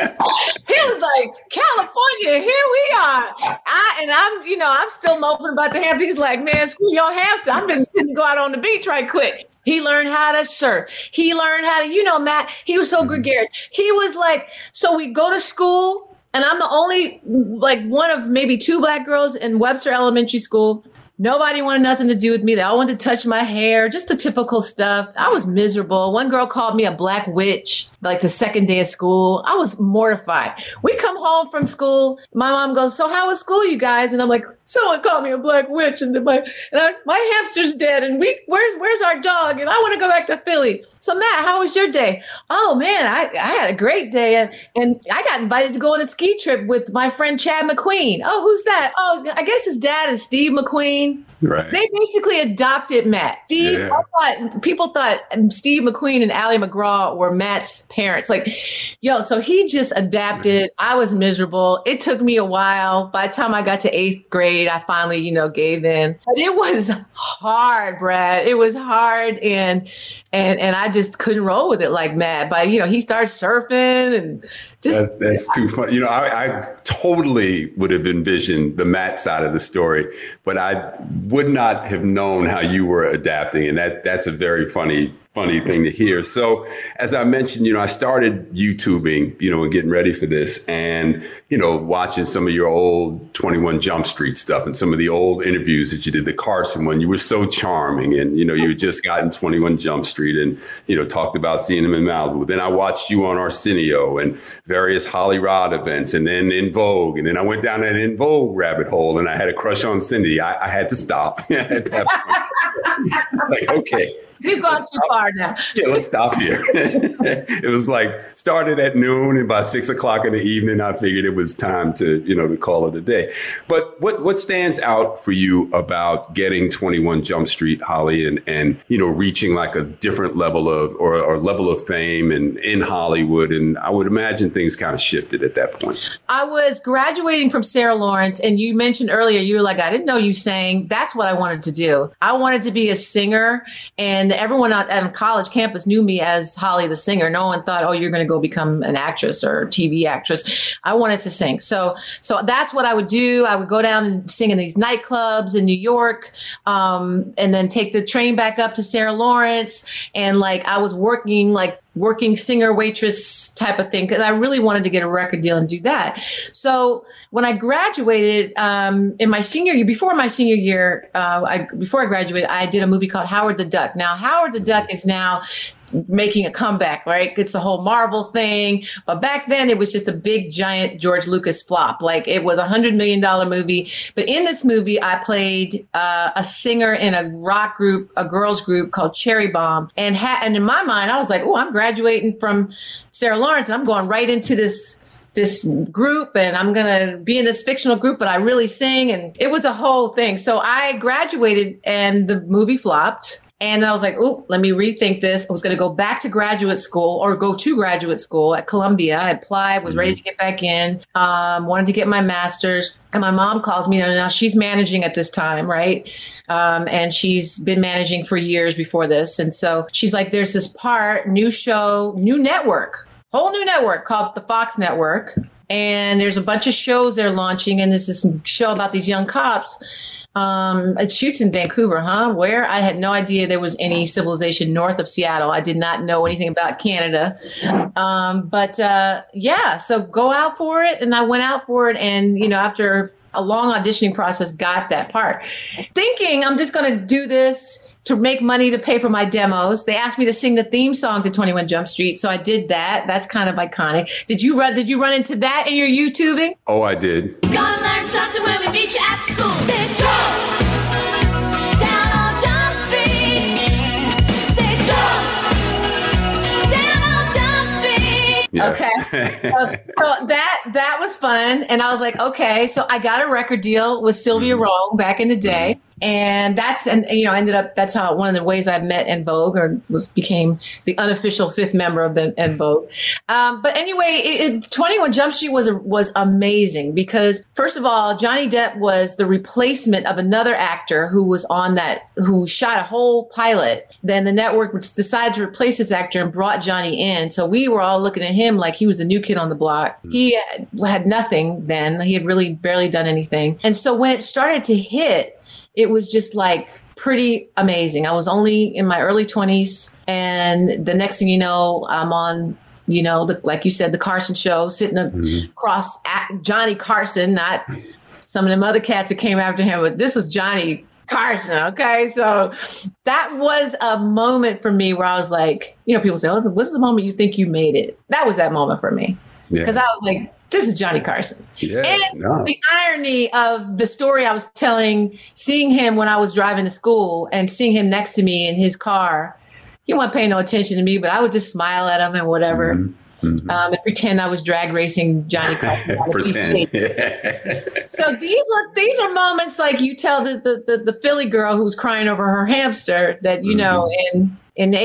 was like, California, here we are. I'm still moping about the hamster. He's like, man, screw your hamster. I'm just going to go out on the beach right quick. He learned how to surf. He learned how to, Matt, he was so gregarious. He was like, so we go to school, and I'm the only, one of maybe two black girls in Webster Elementary School. Nobody wanted nothing to do with me. They all wanted to touch my hair, just the typical stuff. I was miserable. One girl called me a black witch, the second day of school. I was mortified. We come home from school. My mom goes, so how was school, you guys? And I'm like, someone called me a black witch. And my hamster's dead. And where's our dog? And I want to go back to Philly. So Matt, how was your day? Oh man, I had a great day, and I got invited to go on a ski trip with my friend Chad McQueen. Oh, who's that? Oh, I guess his dad is Steve McQueen. Right. They basically adopted Matt. Steve, yeah. People thought Steve McQueen and Ally McGraw were Matt's parents. Like, yo, so he just adapted. I was miserable. It took me a while. By the time I got to eighth grade, I finally, gave in. But it was hard, Brad. It was hard, and I just couldn't roll with it like Matt. But he started surfing and just that's too fun. I totally would have envisioned the Matt side of the story, but I would not have known how you were adapting, and that's a very funny thing to hear. So as I mentioned, I started YouTubing, and getting ready for this, and, watching some of your old 21 Jump Street stuff and some of the old interviews that you did, the Carson one. You were so charming, and, you had just gotten 21 Jump Street and, talked about seeing him in Malibu. Then I watched you on Arsenio and various HollyRod events, and then En Vogue. And then I went down that En Vogue rabbit hole, and I had a crush on Cindy. I had to stop. At that point. Like, okay. We've gone too far now. Yeah, let's stop here. It was like started at noon, and by 6 o'clock in the evening, I figured it was time to, to call it a day. But what stands out for you about getting 21 Jump Street, Holly, and reaching like a different level of or level of fame and in Hollywood? And I would imagine things kind of shifted at that point. I was graduating from Sarah Lawrence, and you mentioned earlier, you were like, I didn't know you sang. That's what I wanted to do. I wanted to be a singer, and everyone on college campus knew me as Holly the singer. No one thought, oh, you're going to go become an actress or a TV actress. I wanted to sing. So that's what I would do. I would go down and sing in these nightclubs in New York, and then take the train back up to Sarah Lawrence. And I was working singer, waitress type of thing, because I really wanted to get a record deal and do that. So when I graduated in my senior year, before I graduated, I did a movie called Howard the Duck. Now, Howard the Duck is now making a comeback, right? It's the whole Marvel thing. But back then it was just a big, giant George Lucas flop. It was $100 million movie. But in this movie, I played a singer in a rock group, a girls group called Cherry Bomb. And in my mind, I was like, oh, I'm graduating from Sarah Lawrence, and I'm going right into this group, and I'm going to be in this fictional group, but I really sing. And it was a whole thing. So I graduated and the movie flopped. And I was like, oh, let me rethink this. I was going to go back to graduate school or go to graduate school at Columbia. I applied, was ready to get back in, wanted to get my master's. And my mom calls me, now she's managing at this time, right? And she's been managing for years before this. And so she's like, there's this part, new show, new network, whole new network called the Fox Network. And there's a bunch of shows they're launching. And there's this show about these young cops. It shoots in Vancouver, huh? Where I had no idea there was any civilization north of Seattle. I did not know anything about Canada. So go out for it. And I went out for it. And, after a long auditioning process, got that part, thinking I'm just going to do this to make money to pay for my demos. They asked me to sing the theme song to 21 Jump Street. So I did that. That's kind of iconic. Did you run into that in your YouTubing? Oh, I did. You're gonna learn something when we meet you at school. Sit down on Jump Street. Sit down on Jump Street. Yes. Okay. So that was fun. And I was like, okay. So I got a record deal with Sylvia Rome back in the day. And that's how one of the ways I met En Vogue, or became the unofficial fifth member of the En Vogue. But anyway, 21 Jump Street was amazing because, first of all, Johnny Depp was the replacement of another actor who was on that, who shot a whole pilot. Then the network decided to replace this actor and brought Johnny in. So we were all looking at him like he was a new kid on the block. He had nothing then. He had really barely done anything. And so when it started to hit, it was just pretty amazing. I was only in my early 20s. And the next thing you know, I'm on, like you said, the Carson show, sitting across at Johnny Carson, not some of them other cats that came after him, but this was Johnny Carson. Okay. So that was a moment for me where I was like, people say, oh, what's the moment you think you made it? That was that moment for me. Because I was like, this is Johnny Carson. Yeah, and the irony of the story I was telling, seeing him when I was driving to school and seeing him next to me in his car he wasn't paying no attention to me, but I would just smile at him and whatever. Mm-hmm. And pretend I was drag racing Johnny Carson. So these are moments like you tell the Philly girl who's crying over her hamster that, you know, in 9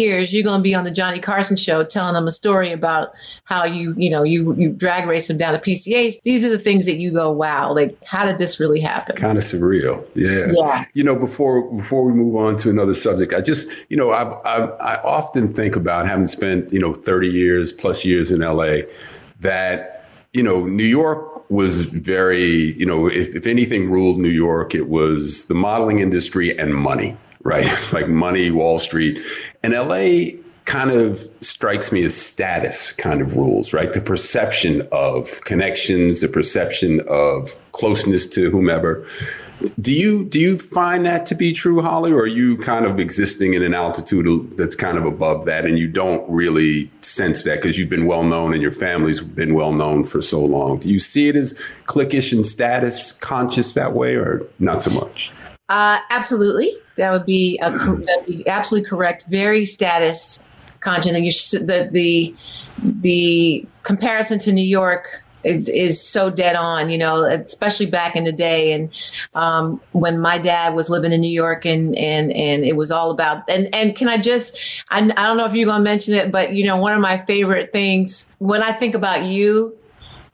years, you're going to be on the Johnny Carson show telling them a story about how you drag race them down to PCH. These are the things that you go, wow, like, how did this really happen? Kind of surreal. Yeah. You know, before we move on to another subject, I just, you know, I often think about having spent, 30 years plus years in LA that, New York was very, if anything ruled New York, it was the modeling industry and money. Right. It's like money, Wall Street, and L.A. kind of strikes me as status kind of rules. Right. The perception of connections, the perception of closeness to whomever. Do you find that to be true, Holly, or are you kind of existing in an altitude that's kind of above that and you don't really sense that because you've been well known and your family's been well known for so long? Do you see it as cliquish and status conscious that way or not so much? Absolutely. That would be absolutely correct. Very status conscious. And the comparison to New York is so dead on, especially back in the day. And when my dad was living in New York and it was all about, and can I just, I don't know if you're going to mention it, but one of my favorite things when I think about you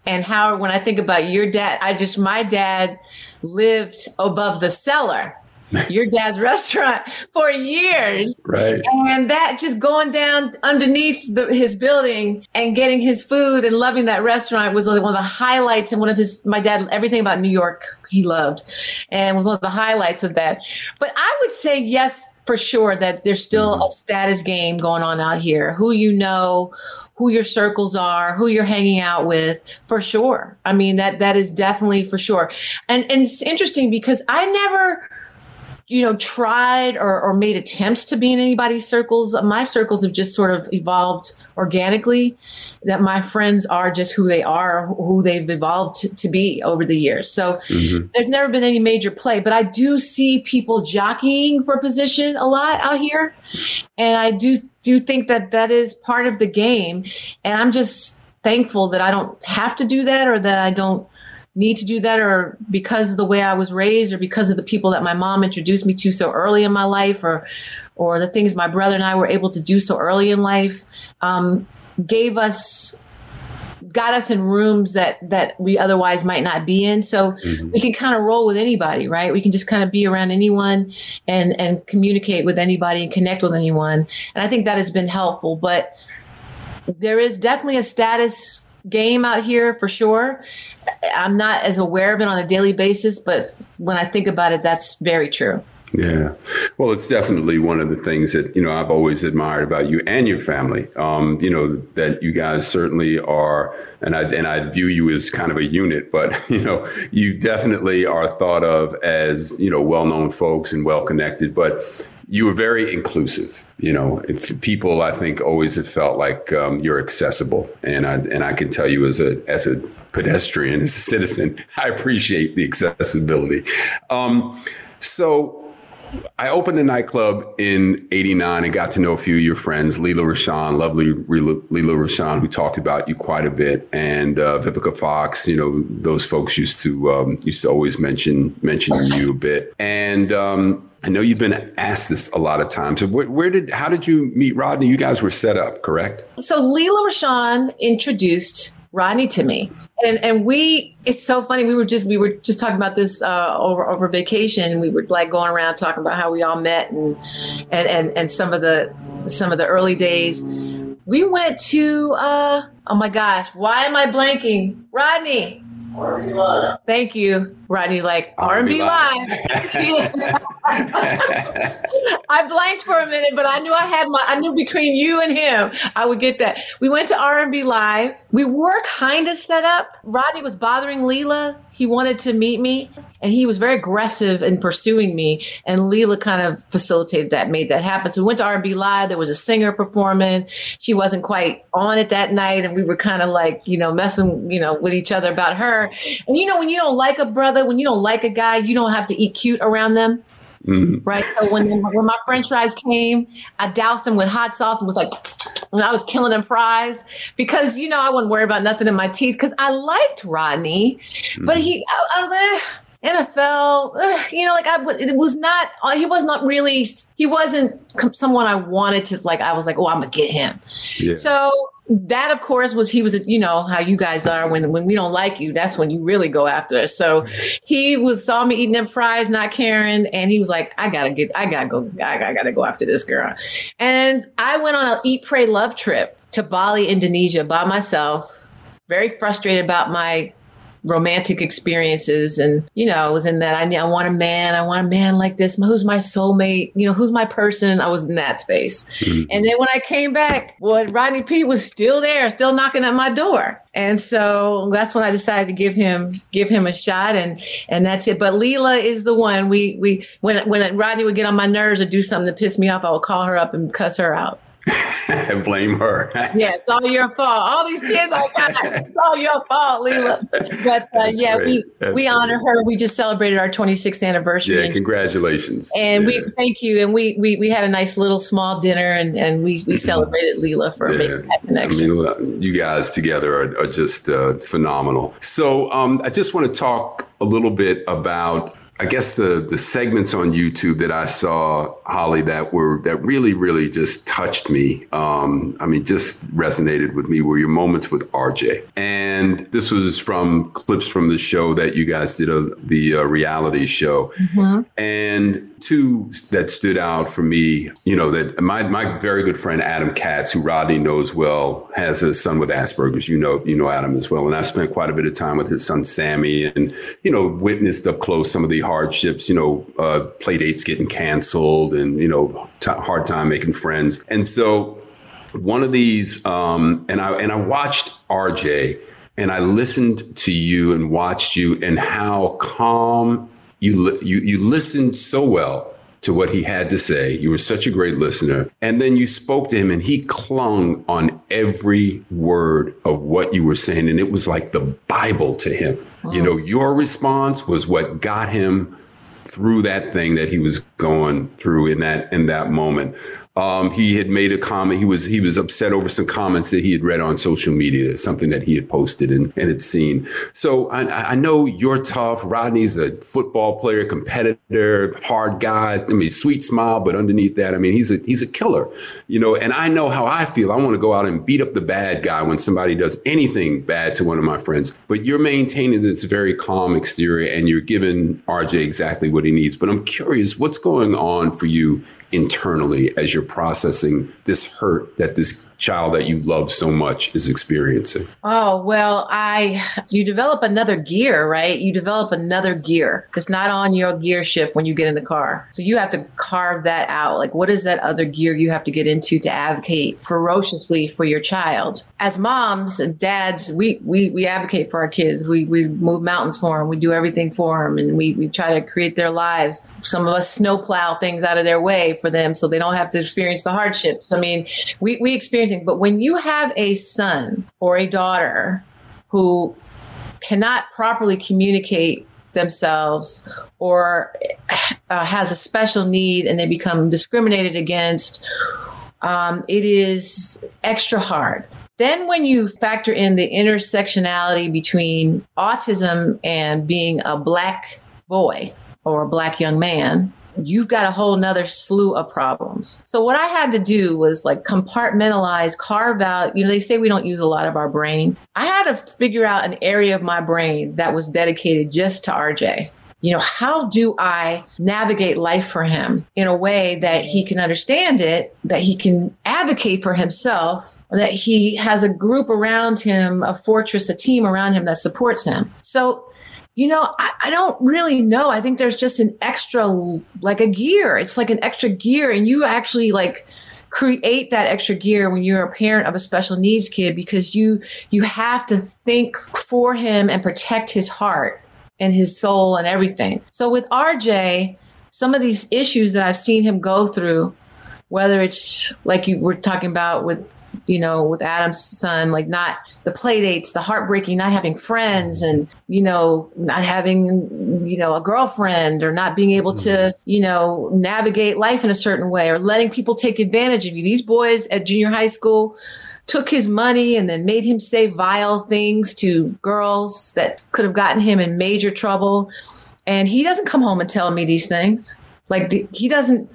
and Howard, when I think about your dad, my dad lived above the cellar. Your dad's restaurant for years. Right. And that just going down underneath his building and getting his food and loving that restaurant was one of the highlights and my dad, everything about New York he loved and was one of the highlights of that. But I would say yes, for sure that there's still a status game going on out here. Who your circles are, who you're hanging out with, for sure. I mean, that is definitely for sure. And it's interesting because I never tried or made attempts to be in anybody's circles. My circles have just sort of evolved organically, that my friends are just who they are, who they've evolved to be over the years. So there's never been any major play, but I do see people jockeying for position a lot out here. And I do think that is part of the game. And I'm just thankful that I don't have to do that or that I don't need to do that, or because of the way I was raised, or because of the people that my mom introduced me to so early in my life, or the things my brother and I were able to do so early in life, got us in rooms that we otherwise might not be in. So we can kind of roll with anybody, right? We can just kind of be around anyone and communicate with anybody and connect with anyone. And I think that has been helpful, but there is definitely a status game out here for sure. I'm not as aware of it on a daily basis, but when I think about it, that's very true. Yeah. Well, it's definitely one of the things that, I've always admired about you and your family, that you guys certainly are, and I view you as kind of a unit, but, you definitely are thought of as, well-known folks and well-connected, but you were very inclusive. People, I think, always have felt like you're accessible. And I can tell you as a pedestrian, as a citizen, I appreciate the accessibility. So I opened a nightclub in 1989 and got to know a few of your friends, lovely Leela Rashan, who talked about you quite a bit, and Vivica Fox. Those folks used to always mention you a bit. And I know you've been asked this a lot of times. So how did you meet Rodney? You guys were set up, correct? So Leela Rashan introduced Rodney to me. And it's so funny. We were just talking about this over vacation. We were like going around talking about how we all met and some of the early days. We went to oh my gosh, why am I blanking? Rodney. R&B Live. Thank you. Rodney's like, R&B Live. I blanked for a minute, but I knew I knew between you and him, I would get that. We went to R&B Live. We were kind of set up. Rodney was bothering Leela. He wanted to meet me, and he was very aggressive in pursuing me. And Leela kind of facilitated that, made that happen. So we went to R&B Live. There was a singer performing. She wasn't quite on it that night, and we were kind of like, messing, with each other about her. And when you don't like a brother, when you don't like a guy, you don't have to eat cute around them. Mm-hmm. Right. So when my French fries came, I doused them with hot sauce and was like, and I was killing them fries because, you know, I wouldn't worry about nothing in my teeth because I liked Rodney, mm-hmm. but he, NFL, you know, like it was not, he wasn't someone I wanted to, like, I was like, oh, I'm gonna get him. Yeah. So that, of course, he was, you know, how you guys are when we don't like you, that's when you really go after us. So he saw me eating them fries, not caring. And he was like, I gotta go after this girl. And I went on an eat, pray, love trip to Bali, Indonesia by myself, very frustrated about my romantic experiences. And, you know, I was in that, I want a man like this. Who's my soulmate? You know, who's my person? I was in that space. Mm-hmm. And then when I came back, well, Rodney Peete was still there, still knocking at my door. And so that's when I decided to give him a shot. And that's it. But Leela is the one when Rodney would get on my nerves or do something to piss me off, I would call her up and cuss her out. And blame her. Yeah, it's all your fault. All these kids I got, it's all your fault, Leela. But yeah, great. we honor her. We just celebrated our 26th anniversary. Yeah, congratulations. And we thank you. And we had a nice little small dinner, and we celebrated Leela for making that connection. I mean, you guys together are just phenomenal. So I just want to talk a little bit about, I guess, the segments on YouTube that I saw, Holly, that really, really just touched me. I mean, just resonated with me were your moments with RJ. And this was from clips from the show that you guys did, the reality show. Mm-hmm. And two that stood out for me, you know, that my very good friend, Adam Katz, who Rodney knows well, has a son with Asperger's. You know Adam as well. And I spent quite a bit of time with his son, Sammy, and, you know, witnessed up close some of the hardships, you know, play dates getting canceled and, you know, hard time making friends. And so one of these and I watched RJ and I listened to you and watched you and how calm you listened so well to what he had to say. You were such a great listener. And then you spoke to him and he clung on every word of what you were saying. And it was like the Bible to him. Oh. You know, your response was what got him through that thing that he was going through in that moment. He had made a comment. He was upset over some comments that he had read on social media, something that he had posted and had seen. So I know you're tough. Rodney's a football player, competitor, hard guy. I mean, sweet smile, but underneath that, I mean, he's a killer, you know, and I know how I feel. I want to go out and beat up the bad guy when somebody does anything bad to one of my friends. But you're maintaining this very calm exterior and you're giving RJ exactly what he needs. But I'm curious, what's going on for you internally as you're processing this hurt that this child that you love so much is experiencing? Oh, well, you develop another gear, right? You develop another gear. It's not on your gear shift when you get in the car. So you have to carve that out. Like, what is that other gear you have to get into to advocate ferociously for your child? As moms and dads, we advocate for our kids. We move mountains for them. We do everything for them. And we try to create their lives. Some of us snowplow things out of their way for them so they don't have to experience the hardships. I mean, we experience. But when you have a son or a daughter who cannot properly communicate themselves or has a special need and they become discriminated against, it is extra hard. Then when you factor in the intersectionality between autism and being a Black boy or a Black young man, you've got a whole nother slew of problems. So what I had to do was like compartmentalize, carve out, you know, they say we don't use a lot of our brain. I had to figure out an area of my brain that was dedicated just to RJ. You know, how do I navigate life for him in a way that he can understand it, that he can advocate for himself, that he has a group around him, a fortress, a team around him that supports him. So, you know, I don't really know. I think there's just an extra, like a gear. It's like an extra gear. And you actually like create that extra gear when you're a parent of a special needs kid, because you have to think for him and protect his heart and his soul and everything. So with RJ, some of these issues that I've seen him go through, whether it's like you were talking about with you know, with Adam's son, like not the play dates, the heartbreaking, not having friends and, you know, not having, you know, a girlfriend or not being able to, you know, navigate life in a certain way or letting people take advantage of you. These boys at junior high school took his money and then made him say vile things to girls that could have gotten him in major trouble. And he doesn't come home and tell me these things. Like he doesn't,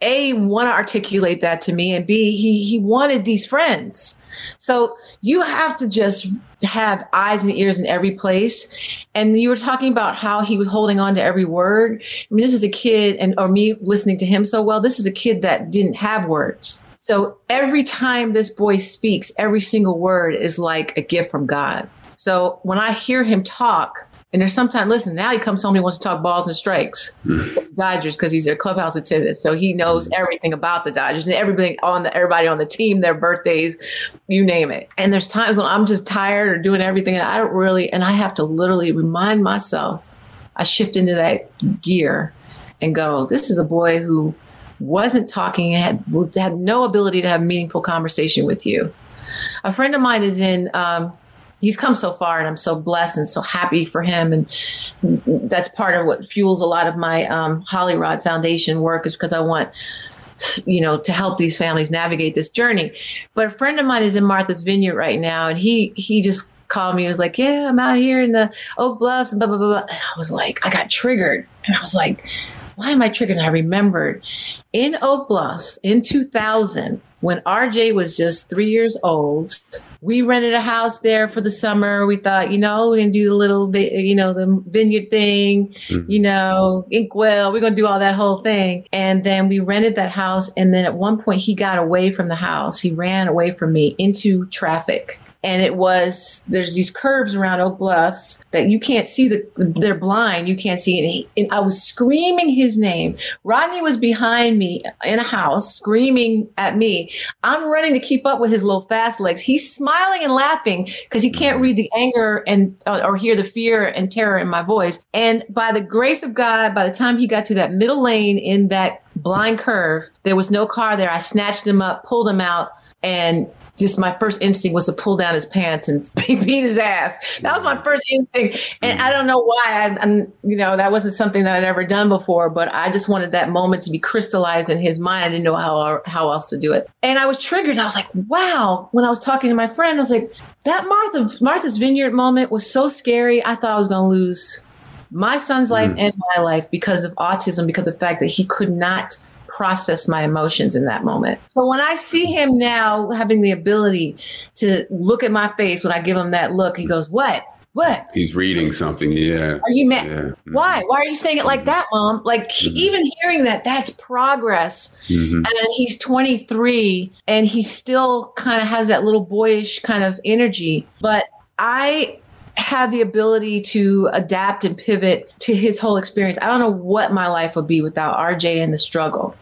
A, want to articulate that to me, and B, he wanted these friends. So you have to just have eyes and ears in every place. And you were talking about how he was holding on to every word. I mean, this is a kid, and or me listening to him so well, this is a kid that didn't have words. So every time this boy speaks, every single word is like a gift from God. So when I hear him talk, and there's sometimes, listen, now he comes home, he wants to talk balls and strikes. Dodgers, because he's their clubhouse attendant. So he knows everything about the Dodgers and everybody on the team, their birthdays, you name it. And there's times when I'm just tired or doing everything and I don't really, and I have to literally remind myself, I shift into that gear and go, this is a boy who wasn't talking and had no ability to have meaningful conversation with you. A friend of mine is in, he's come so far and I'm so blessed and so happy for him. And that's part of what fuels a lot of my HollyRod Foundation work, is because I want, you know, to help these families navigate this journey. But a friend of mine is in Martha's Vineyard right now. And he just called me. He was like, yeah, I'm out here in the Oak Bluffs and blah, blah, blah, blah. And I was like, I got triggered. And I was like, why am I triggered? And I remembered in Oak Bluffs in 2000, when RJ was just 3 years old, we rented a house there for the summer. We thought, you know, we're going to do the little bit, you know, the vineyard thing, you know, Inkwell, we're going to do all that whole thing. And then we rented that house. And then at one point he got away from the house. He ran away from me into traffic. And it was, there's these curves around Oak Bluffs that you can't see, they're blind, you can't see any. And I was screaming his name. Rodney was behind me in a house screaming at me. I'm running to keep up with his little fast legs. He's smiling and laughing because he can't read the anger and or hear the fear and terror in my voice. And by the grace of God, by the time he got to that middle lane in that blind curve, there was no car there. I snatched him up, pulled him out, and just my first instinct was to pull down his pants and beat his ass. That was my first instinct. And I don't know why. You know, that wasn't something that I'd ever done before, but I just wanted that moment to be crystallized in his mind. I didn't know how else to do it. And I was triggered. I was like, wow. When I was talking to my friend, I was like, that Martha's Vineyard moment was so scary. I thought I was going to lose my son's life and my life because of autism, because of the fact that he could not process my emotions in that moment. So when I see him now having the ability to look at my face, when I give him that look, he goes, what? He's reading something. Yeah. Are you mad? Yeah. Why are you saying it like that, Mom? Like even hearing that, that's progress. And he's 23 and he still kind of has that little boyish kind of energy. But I have the ability to adapt and pivot to his whole experience. I don't know what my life would be without RJ and the struggle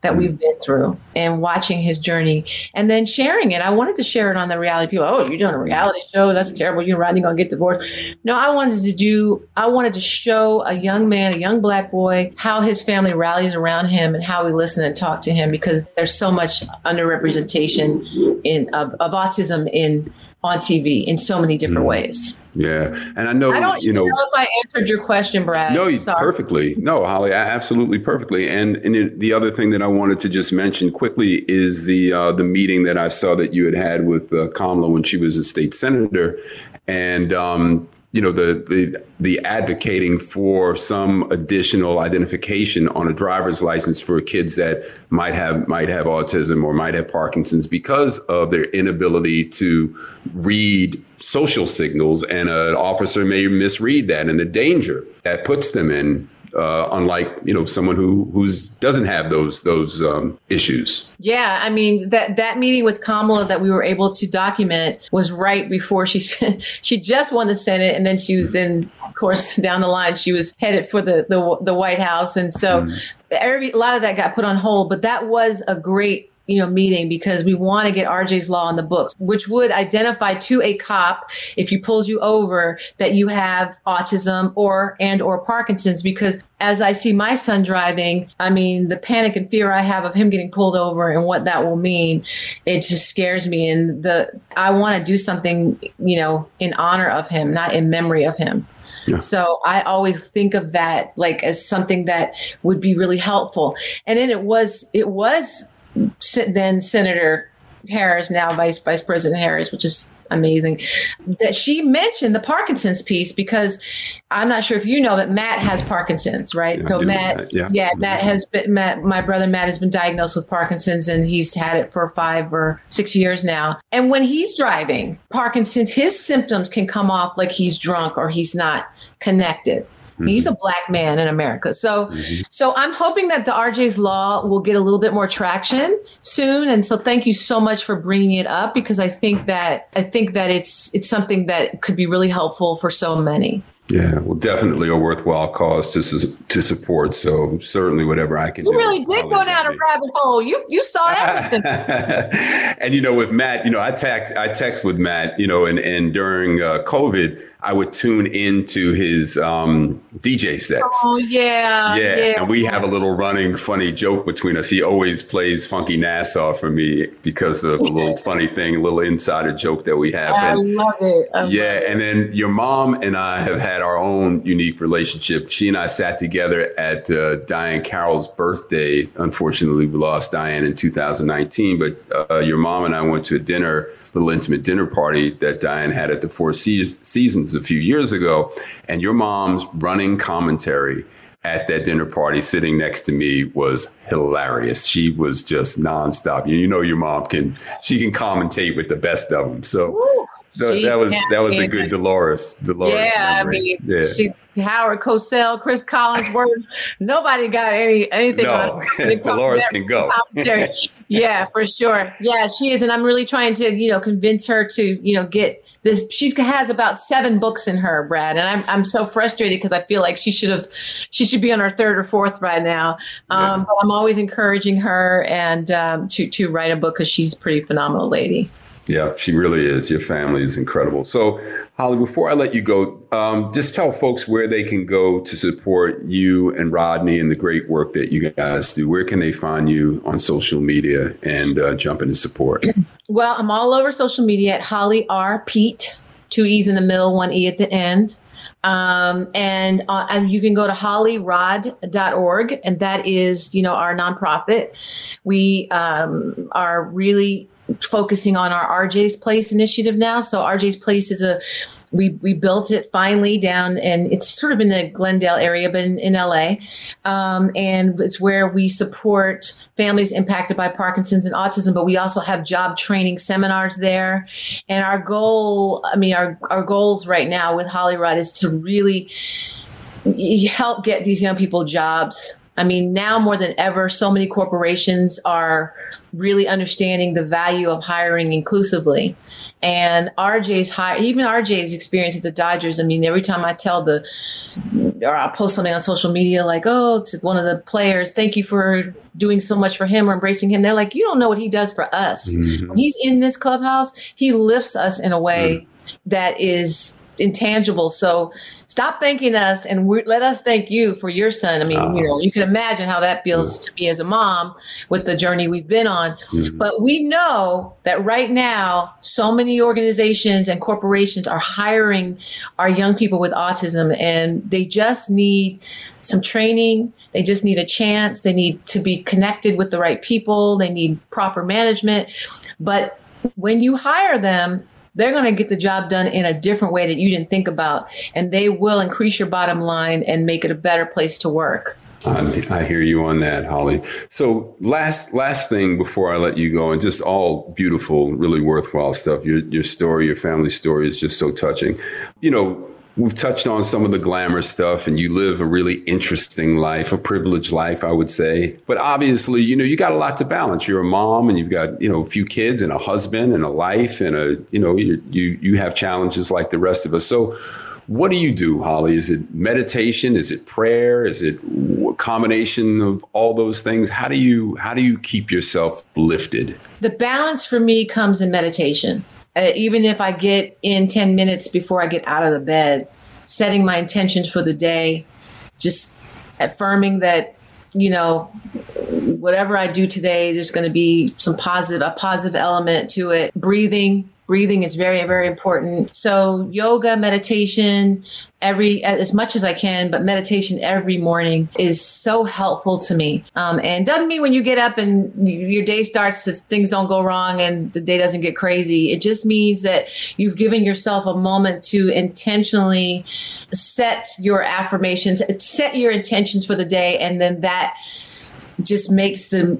that we've been through and watching his journey and then sharing it. I wanted to share it on the reality. People, oh, you're doing a reality show. That's terrible. You and Rodney going to get divorced. No, I wanted to show a young man, a young black boy, how his family rallies around him and how we listen and talk to him, because there's so much underrepresentation of autism on TV in so many different ways. Yeah. And I know, I don't know if I answered your question, Brad. No, perfectly. No, Holly, absolutely perfectly. And the other thing that I wanted to just mention quickly is the meeting that I saw that you had with Kamala when she was a state senator, and you know, the advocating for some additional identification on a driver's license for kids that might have autism or might have Parkinson's because of their inability to read social signals, and an officer may misread that, and the danger that puts them in. Unlike, you know, someone who's doesn't have those issues. Yeah, I mean, that meeting with Kamala that we were able to document was right before she just won the Senate, and then she was then, of course, down the line she was headed for the White House, and so a lot of that got put on hold. But that was a great meeting because we want to get RJ's Law on the books, which would identify to a cop if he pulls you over that you have autism or Parkinson's. Because as I see my son driving, I mean, the panic and fear I have of him getting pulled over and what that will mean, it just scares me. And I want to do something, in honor of him, not in memory of him. Yeah. So I always think of that like as something that would be really helpful. And then it was then Senator Harris, now Vice President Harris, which is amazing, that she mentioned the Parkinson's piece, because I'm not sure if you know that Matt has Parkinson's, right? Yeah, so my brother Matt has been diagnosed with Parkinson's, and he's had it for 5 or 6 years now. And when he's driving, Parkinson's, his symptoms can come off like he's drunk or he's not connected. Mm-hmm. He's a black man in America. So So I'm hoping that the RJ's Law will get a little bit more traction soon. And so thank you so much for bringing it up, because I think that it's something that could be really helpful for so many. Yeah, well, definitely a worthwhile cause to support. So certainly whatever I can do. You really did go down a rabbit hole. You saw everything. And, with Matt, I text with Matt, and during COVID, I would tune into his DJ sets. Oh, yeah. Yeah. And we have a little running funny joke between us. He always plays Funky Nassau for me because of a little funny thing, a little insider joke that we have. I love it. I love it. And then your mom and I have had our own unique relationship. She and I sat together at Diane Carroll's birthday. Unfortunately, we lost Diane in 2019, but your mom and I went to a little intimate dinner party that Diane had at the Four Seasons a few years ago. And your mom's running commentary at that dinner party sitting next to me was hilarious. She was just nonstop. Your mom can commentate with the best of them. So. Ooh. That was a good Dolores. Yeah, memory. I mean, yeah. Howard Cosell, Chris Collinsworth, nobody got anything. No, Dolores can go. Yeah, for sure. Yeah, she is, and I'm really trying to convince her to get this. She has about 7 books in her, Brad, and I'm so frustrated because I feel like she should be on her 3rd or 4th by now. Yeah. But I'm always encouraging her and to write a book, because she's a pretty phenomenal lady. Yeah, she really is. Your family is incredible. So, Holly, before I let you go, just tell folks where they can go to support you and Rodney and the great work that you guys do. Where can they find you on social media and jump in and support? Well, I'm all over social media at Holly R. Peete, 2 E's in the middle, 1 E at the end. And you can go to hollyrod.org, and that is, our nonprofit. We are really focusing on our RJ's Place initiative now. So RJ's Place is we built it finally down, and it's sort of in the Glendale area, but in LA. And it's where we support families impacted by Parkinson's and autism, but we also have job training seminars there. And our goal, our goals right now with HollyRod is to really help get these young people jobs. Now more than ever, so many corporations are really understanding the value of hiring inclusively. And even RJ's experience at the Dodgers. Every time I I post something on social media like, oh, to one of the players, thank you for doing so much for him or embracing him. They're like, you don't know what he does for us. Mm-hmm. When he's in this clubhouse, he lifts us in a way that is intangible. So stop thanking us and let us thank you for your son. You can imagine how that feels to me as a mom with the journey we've been on. Mm-hmm. But we know that right now, so many organizations and corporations are hiring our young people with autism, and they just need some training. They just need a chance. They need to be connected with the right people. They need proper management. But when you hire them, they're going to get the job done in a different way that you didn't think about, and they will increase your bottom line and make it a better place to work. I hear you on that, Holly. So last thing before I let you go, and just all beautiful, really worthwhile stuff. Your story, your family story is just so touching. We've touched on some of the glamour stuff, and you live a really interesting life, a privileged life, I would say. But obviously, you got a lot to balance. You're a mom, and you've got, a few kids and a husband and a life, and you have challenges like the rest of us. So what do you do, Holly? Is it meditation? Is it prayer? Is it combination of all those things. How do you keep yourself lifted? The balance for me comes in meditation. Even if I get in 10 minutes before I get out of the bed, setting my intentions for the day, just affirming that, you know, whatever I do today, there's going to be a positive element to it. Breathing is very, very important. So yoga, meditation, as much as I can, but meditation every morning is so helpful to me. And doesn't mean when you get up and your day starts, things don't go wrong and the day doesn't get crazy. It just means that you've given yourself a moment to intentionally set your affirmations, set your intentions for the day. And then that just makes the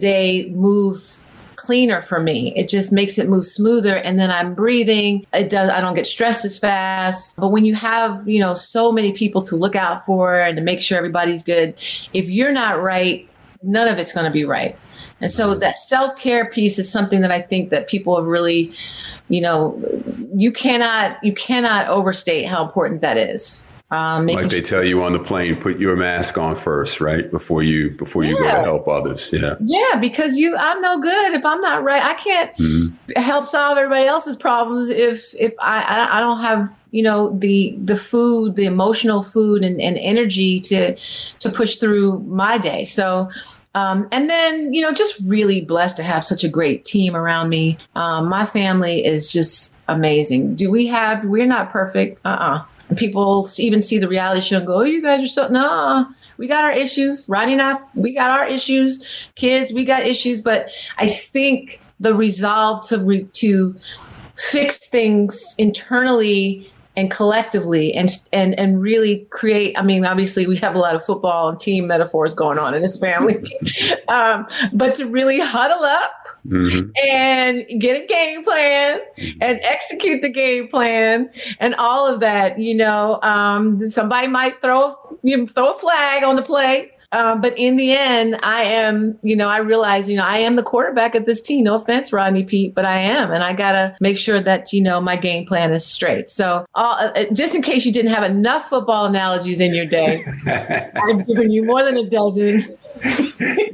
day move cleaner for me. It just makes it move smoother. And then I'm breathing. I don't get stressed as fast. But when you have, you know, so many people to look out for and to make sure everybody's good, if you're not right, none of it's going to be right. And so that self-care piece is something that I think that people have really, you know, you cannot overstate how important that is. Like they tell you on the plane, put your mask on first, right? Before you go to help others. Yeah. Yeah. Because I'm no good if I'm not right. I can't help solve everybody else's problems. If I don't have, you know, the food, the emotional food and energy to push through my day. So, and then, you know, just really blessed to have such a great team around me. My family is just amazing. We're not perfect. People even see the reality show and go, oh, you guys are so, no, we got our issues. Rodney and I, we got our issues. Kids, we got issues. But I think the resolve to fix things internally and collectively and really create, I mean, obviously we have a lot of football and team metaphors going on in this family, but to really huddle up and get a game plan and execute the game plan and all of that, you know, somebody might throw a flag on the play. But in the end, I am the quarterback of this team. No offense, Rodney Peete, but I am. And I got to make sure that, you know, my game plan is straight. So just in case you didn't have enough football analogies in your day, I've given you more than a dozen.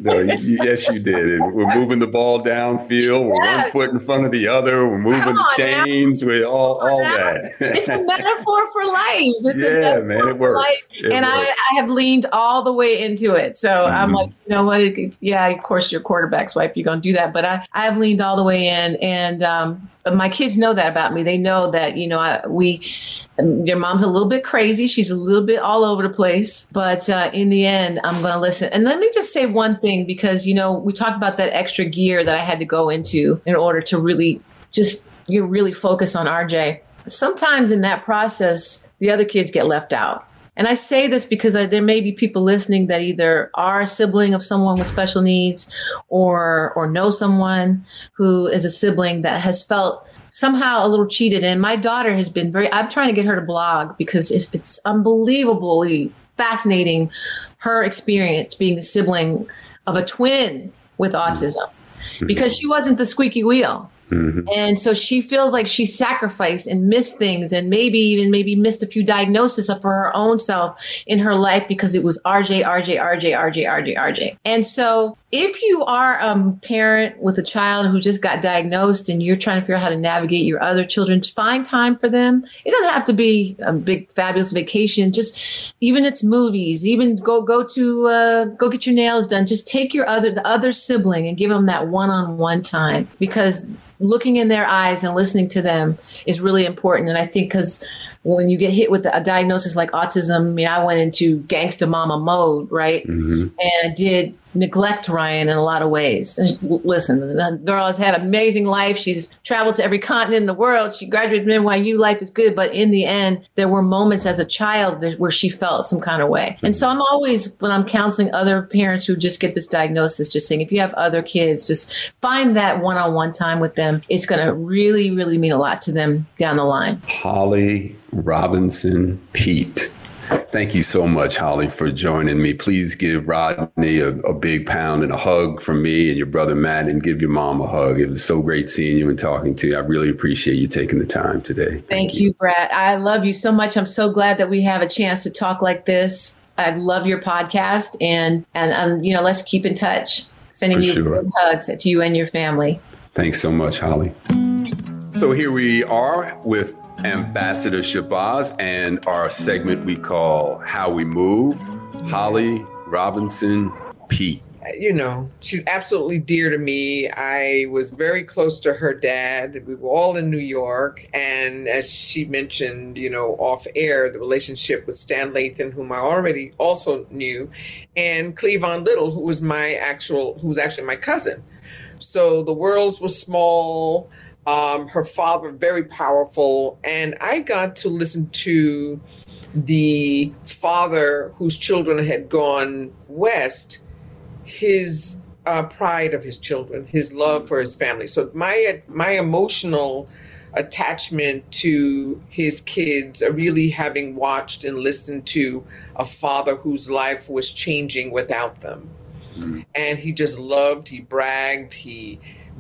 No, yes, you did. And we're moving the ball downfield. We're one foot in front of the other. We're moving the chains. We're all that. It's a metaphor for life. It works. And I have leaned all the way into it. So I'm like, you know what? Yeah, of course, your quarterback's wife, you're going to do that. But I have leaned all the way in. And my kids know that about me. They know that, you know, your mom's a little bit crazy. She's a little bit all over the place. But in the end, I'm going to listen. And let me just say one thing, because, you know, we talked about that extra gear that I had to go into in order to really focus on RJ. Sometimes in that process, the other kids get left out. And I say this because there may be people listening that either are a sibling of someone with special needs or know someone who is a sibling that has felt somehow a little cheated. And my daughter has been I'm trying to get her to blog because it's unbelievably fascinating, her experience being a sibling of a twin with autism, because she wasn't the squeaky wheel. And so she feels like she sacrificed and missed things and maybe missed a few diagnoses for her own self in her life because it was RJ, RJ, RJ, RJ, RJ, RJ. And so if you are a parent with a child who just got diagnosed and you're trying to figure out how to navigate your other children, find time for them. It doesn't have to be a big, fabulous vacation. Just even it's movies, even go get your nails done. Just take the other sibling and give them that one-on-one time, because looking in their eyes and listening to them is really important. And I think because when you get hit with a diagnosis like autism, I mean, I went into gangster mama mode, right? And I did neglect Ryan in a lot of ways. And listen, the girl has had an amazing life. She's traveled to every continent in the world. She graduated from NYU. Life is good. But in the end, there were moments as a child where she felt some kind of way. And so I'm always, when I'm counseling other parents who just get this diagnosis, just saying, if you have other kids, just find that one-on-one time with them. It's going to really, really mean a lot to them down the line. HollyRod Peete. Thank you so much, Holly, for joining me. Please give Rodney a big pound and a hug from me and your brother, Matt, and give your mom a hug. It was so great seeing you and talking to you. I really appreciate you taking the time today. Thank you, Brad. I love you so much. I'm so glad that we have a chance to talk like this. I love your podcast, and you know, let's keep in touch. Sending you hugs to you and your family. Thanks so much, Holly. So here we are with Ambassador Shabazz and our segment we call How We Move. Holly Robinson Peete. You know, she's absolutely dear to me. I was very close to her dad. We were all in New York. And as she mentioned, you know, off air, the relationship with Stan Lathan, whom I already also knew, and Cleavon Little, who was actually my cousin. So the worlds were small. Her father, very powerful. And I got to listen to the father whose children had gone west, his pride of his children, his love for his family. So my emotional attachment to his kids are really having watched and listened to a father whose life was changing without them. Mm-hmm. And he just loved, he bragged, he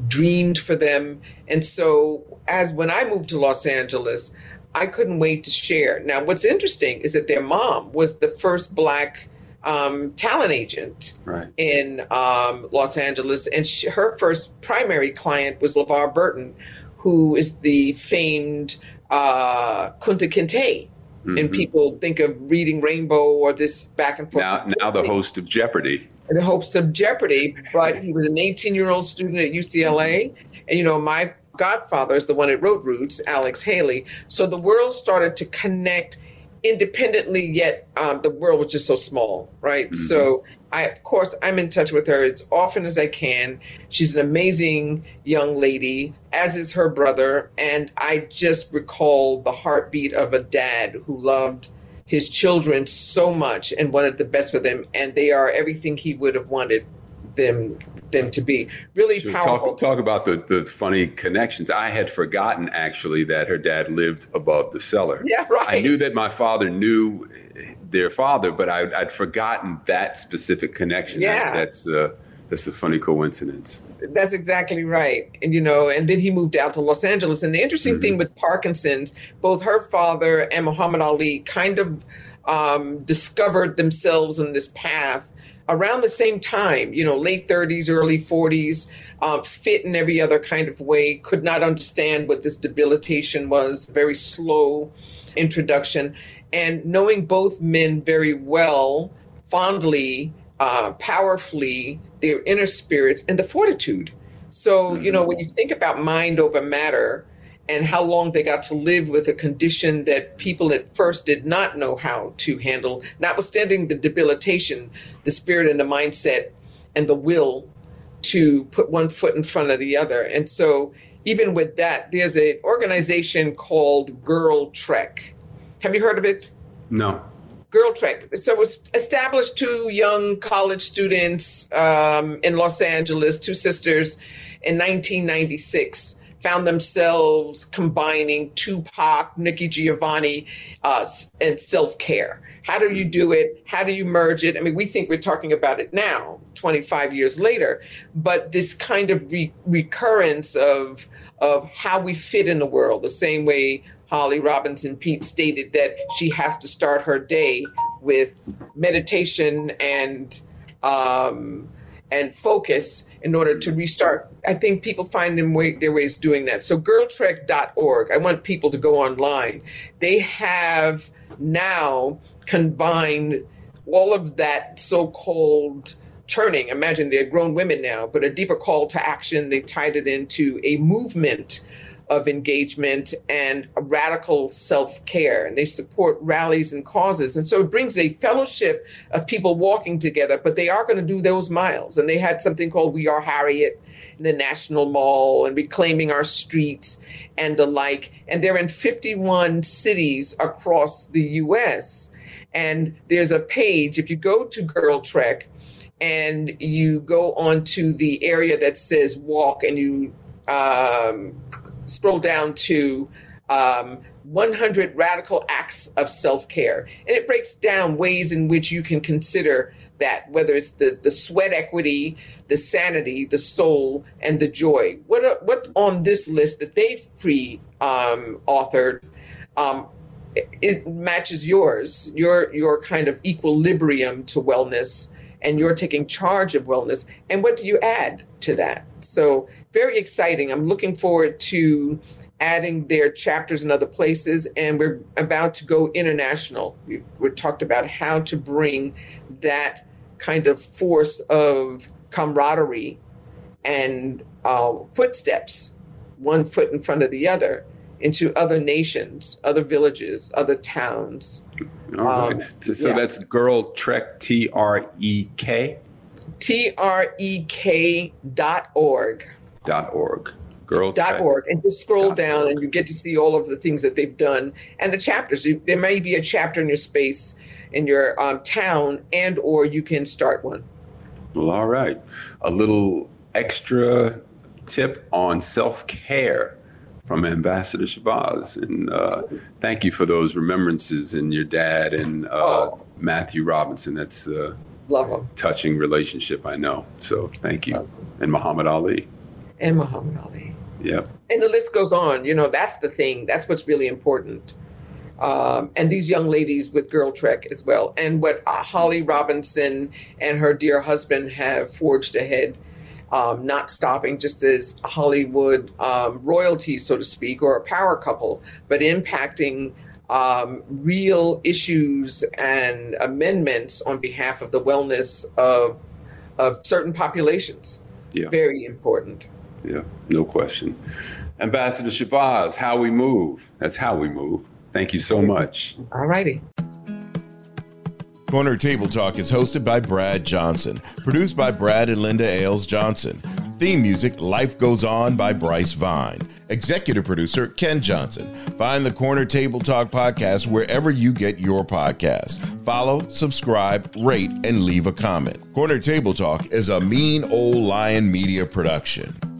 dreamed for them. And so as when I moved to Los Angeles, I couldn't wait to share. Now, what's interesting is that their mom was the first Black talent agent in Los Angeles. And her first primary client was LeVar Burton, who is the famed Kunta Kinte. Mm-hmm. And people think of Reading Rainbow or this back and forth. Now the host of Jeopardy. The host of Jeopardy, but he was an 18-year-old student at UCLA. And, you know, my godfather is the one that wrote Roots, Alex Haley. So the world started to connect independently, yet the world was just so small, right? Mm-hmm. So I'm in touch with her as often as I can. She's an amazing young lady, as is her brother. And I just recall the heartbeat of a dad who loved his children so much and wanted the best for them. And they are everything he would have wanted them to be. Really powerful. Talk about the funny connections. I had forgotten actually that her dad lived above the cellar. Yeah, right. I knew that my father knew their father, but I'd forgotten that specific connection. Yeah. That's a funny coincidence. That's exactly right. And, you know, and then he moved out to Los Angeles. And the interesting thing with Parkinson's, both her father and Muhammad Ali kind of discovered themselves in this path around the same time, you know, late 30s, early 40s, fit in every other kind of way, could not understand what this debilitation was, very slow introduction. And knowing both men very well, fondly, powerfully, their inner spirits and the fortitude. So, you know, when you think about mind over matter and how long they got to live with a condition that people at first did not know how to handle, notwithstanding the debilitation, the spirit and the mindset and the will to put one foot in front of the other. And so even with that, there's an organization called Girl Trek. Have you heard of it? No. Girl Trek. So it was established, two young college students in Los Angeles, two sisters, in 1996. Found themselves combining Tupac, Nikki Giovanni, and self-care. How do you do it? How do you merge it? I mean, we think we're talking about it now, 25 years later, but this kind of recurrence of how we fit in the world, the same way Holly Robinson Peete stated that she has to start her day with meditation and focus in order to restart. I think people find their ways doing that. So girltrek.org, I want people to go online. They have now combined all of that so-called churning. Imagine they're grown women now, but a deeper call to action. They tied it into a movement of engagement and a radical self-care. And they support rallies and causes. And so it brings a fellowship of people walking together, but they are going to do those miles. And they had something called We Are Harriet in the National Mall and Reclaiming Our Streets and the like. And they're in 51 cities across the U.S. And there's a page, if you go to Girl Trek and you go onto the area that says walk and you scroll down to 100 radical acts of self-care. And it breaks down ways in which you can consider that, whether it's the sweat equity, the sanity, the soul, and the joy. What on this list that they've pre-authored it matches yours, your kind of equilibrium to wellness, and you're taking charge of wellness. And what do you add to that? So very exciting. I'm looking forward to adding their chapters in other places. And we're about to go international. We talked about how to bring that kind of force of camaraderie and footsteps, one foot in front of the other, into other nations, other villages, other towns. All right. So yeah. That's Girl Trek, TREK? TREK.org. .org. Girl.org. And just scroll down and you get to see all of the things that they've done and the chapters. There may be a chapter in your space, in your town, and or you can start one. Well, all right. A little extra tip on self-care from Ambassador Shabazz. And thank you for those remembrances and your dad and Matthew Robinson. That's a touching relationship, I know. So thank you. And Muhammad Ali. And Muhammad Ali. Yep. And the list goes on. You know, that's the thing. That's what's really important. And these young ladies with Girl Trek as well. And what Holly Robinson and her dear husband have forged ahead, not stopping just as Hollywood royalty, so to speak, or a power couple, but impacting real issues and amendments on behalf of the wellness of certain populations. Yeah. Very important. Yeah, no question. Ambassador Shabazz, how we move. That's how we move. Thank you so much. All righty. Corner Table Talk is hosted by Brad Johnson. Produced by Brad and Linda Ailes Johnson. Theme music, Life Goes On by Bryce Vine. Executive producer, Ken Johnson. Find the Corner Table Talk podcast wherever you get your podcast. Follow, subscribe, rate, and leave a comment. Corner Table Talk is a Mean Old Lion Media production.